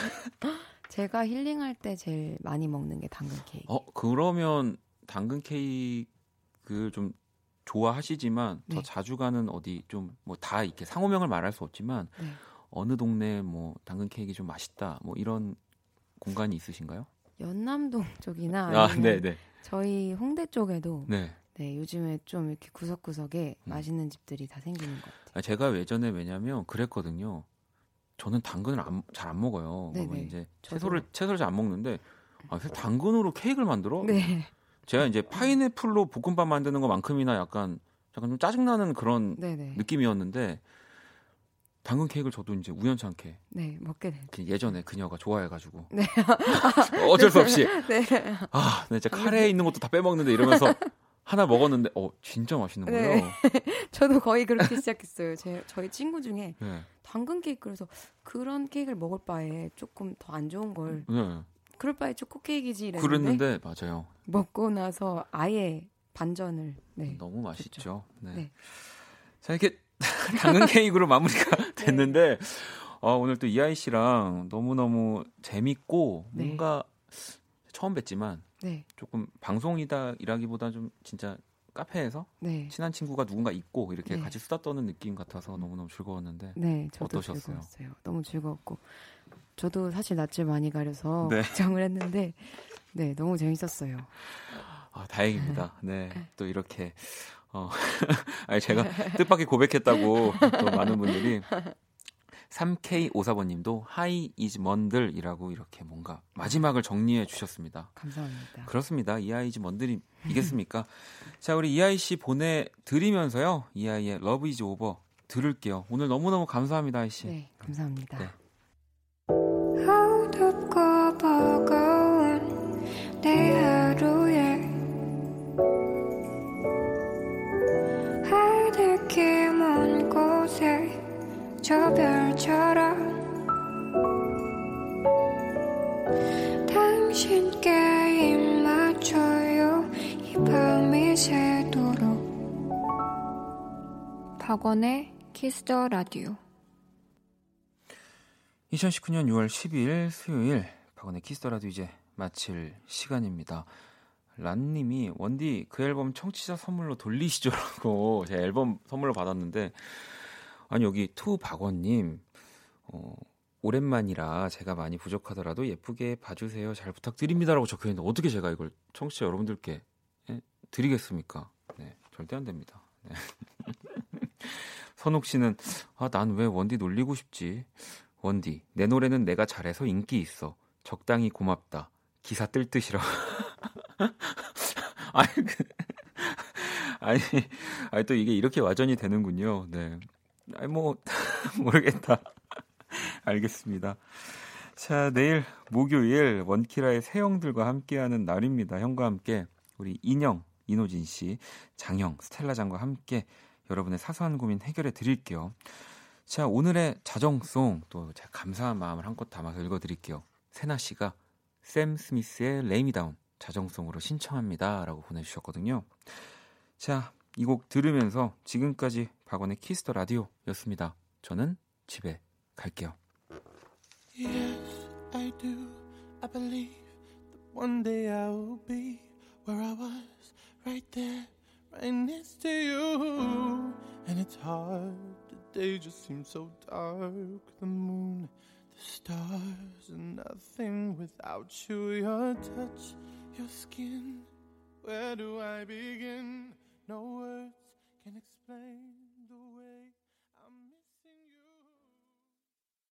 제가 힐링할 때 제일 많이 먹는 게 당근 케이크. 그러면 당근 케이크를 좀 좋아하시지만 네. 더 자주 가는 어디 좀 뭐 다 이렇게 상호명을 말할 수 없지만 네. 어느 동네 뭐 당근 케이크 좀 맛있다 뭐 이런 공간이 있으신가요? 연남동 쪽이나 아니면 저희 홍대 쪽에도 네. 네 요즘에 좀 이렇게 구석구석에 맛있는 집들이 다 생기는 것 같아요. 제가 예전에 왜냐면 그랬거든요. 저는 당근을 잘 안 먹어요. 이제 채소를 잘 안 먹는데 당근으로 케이크를 만들어? 네. 제가 이제 파인애플로 볶음밥 만드는 것만큼이나 약간 좀 짜증나는 그런 네네. 느낌이었는데 당근 케이크를 저도 이제 우연찮게 네, 먹게 됐죠. 예전에 그녀가 좋아해가지고 네. 어쩔 수 없이 네. 나 진짜 카레에 있는 것도 다 빼먹는데 이러면서 하나 먹었는데 진짜 맛있는 거예요. 네. 저도 거의 그렇게 시작했어요. 저희 친구 중에 네. 당근 케이크를 해서 그런 케이크를 먹을 바에 조금 더 안 좋은 걸 네. 그럴 바에 초코 케이크지 이랬는데 그랬는데 맞아요. 먹고 나서 아예 반전을 네. 너무 맛있죠. 네. 네. 자 이렇게 당근 케이크로 마무리가 네. 됐는데 오늘 또 이하이 씨랑 너무너무 재밌고 네. 뭔가 처음 뵀지만 네. 조금 방송이라기보다 좀 진짜 카페에서 네. 친한 친구가 누군가 있고 이렇게 네. 같이 수다 떠는 느낌 같아서 너무너무 즐거웠는데 네, 저도 어떠셨어요? 즐거웠어요. 너무 즐거웠고 저도 사실 낯을 많이 가려서 네. 걱정을 했는데 네, 너무 재밌었어요. 다행입니다. 네, 또 이렇게 아니 제가 뜻밖의 고백했다고 또 많은 분들이 3K54번님도 하이 이즈먼들이라고 이렇게 뭔가 마지막을 정리해 주셨습니다. 감사합니다. 그렇습니다. 이하이 이즈먼들이 이겠습니까? 자 우리 이하이 씨 보내드리면서요. 이하이의 Love Is Over 들을게요. 오늘 너무너무 감사합니다. 하이 씨. 네. 감사합니다. 네. 어둡고 버거운 내 하루에 하늘길 먼 곳에 저 별처럼 당신께 입 맞춰요 이 밤이 새도록 박원의 키스 더 라디오 2019년 6월 12일 수요일 박원의 키스 더 라디오 이제 마칠 시간입니다. 란님이 원디 그 앨범 청취자 선물로 돌리시죠라고 제 앨범 선물로 받았는데 아니 여기 투박원님 오랜만이라 제가 많이 부족하더라도 예쁘게 봐주세요. 잘 부탁드립니다라고 적혀있는데 어떻게 제가 이걸 청취자 여러분들께 드리겠습니까? 네, 절대 안 됩니다. 네. 선욱 씨는 난 왜 원디 놀리고 싶지? 원디 내 노래는 내가 잘해서 인기 있어. 적당히 고맙다. 기사 뜰 듯이라고. 아니 또 이게 이렇게 와전이 되는군요. 네. 아니 뭐 모르겠다. 알겠습니다. 자 내일 목요일 원키라의 새 형들과 함께하는 날입니다. 형과 함께 우리 인형, 이노진 씨, 장형, 스텔라장과 함께 여러분의 사소한 고민 해결해 드릴게요. 자 오늘의 자정송 또 제가 감사한 마음을 한껏 담아서 읽어드릴게요. 세나 씨가 샘 스미스의 Lay Me Down 자정송으로 신청합니다라고 보내주셨거든요. 자 이 곡 들으면서 지금까지 박원의 키스 더 라디오였습니다. 저는 집에 갈게요. Yes, I do. I believe that one day I will be where I was, right there, right next to you. And it's hard to day just seems so dark. The moon, the stars, and nothing without you. Your touch, your skin. Where do I begin? No words can explain.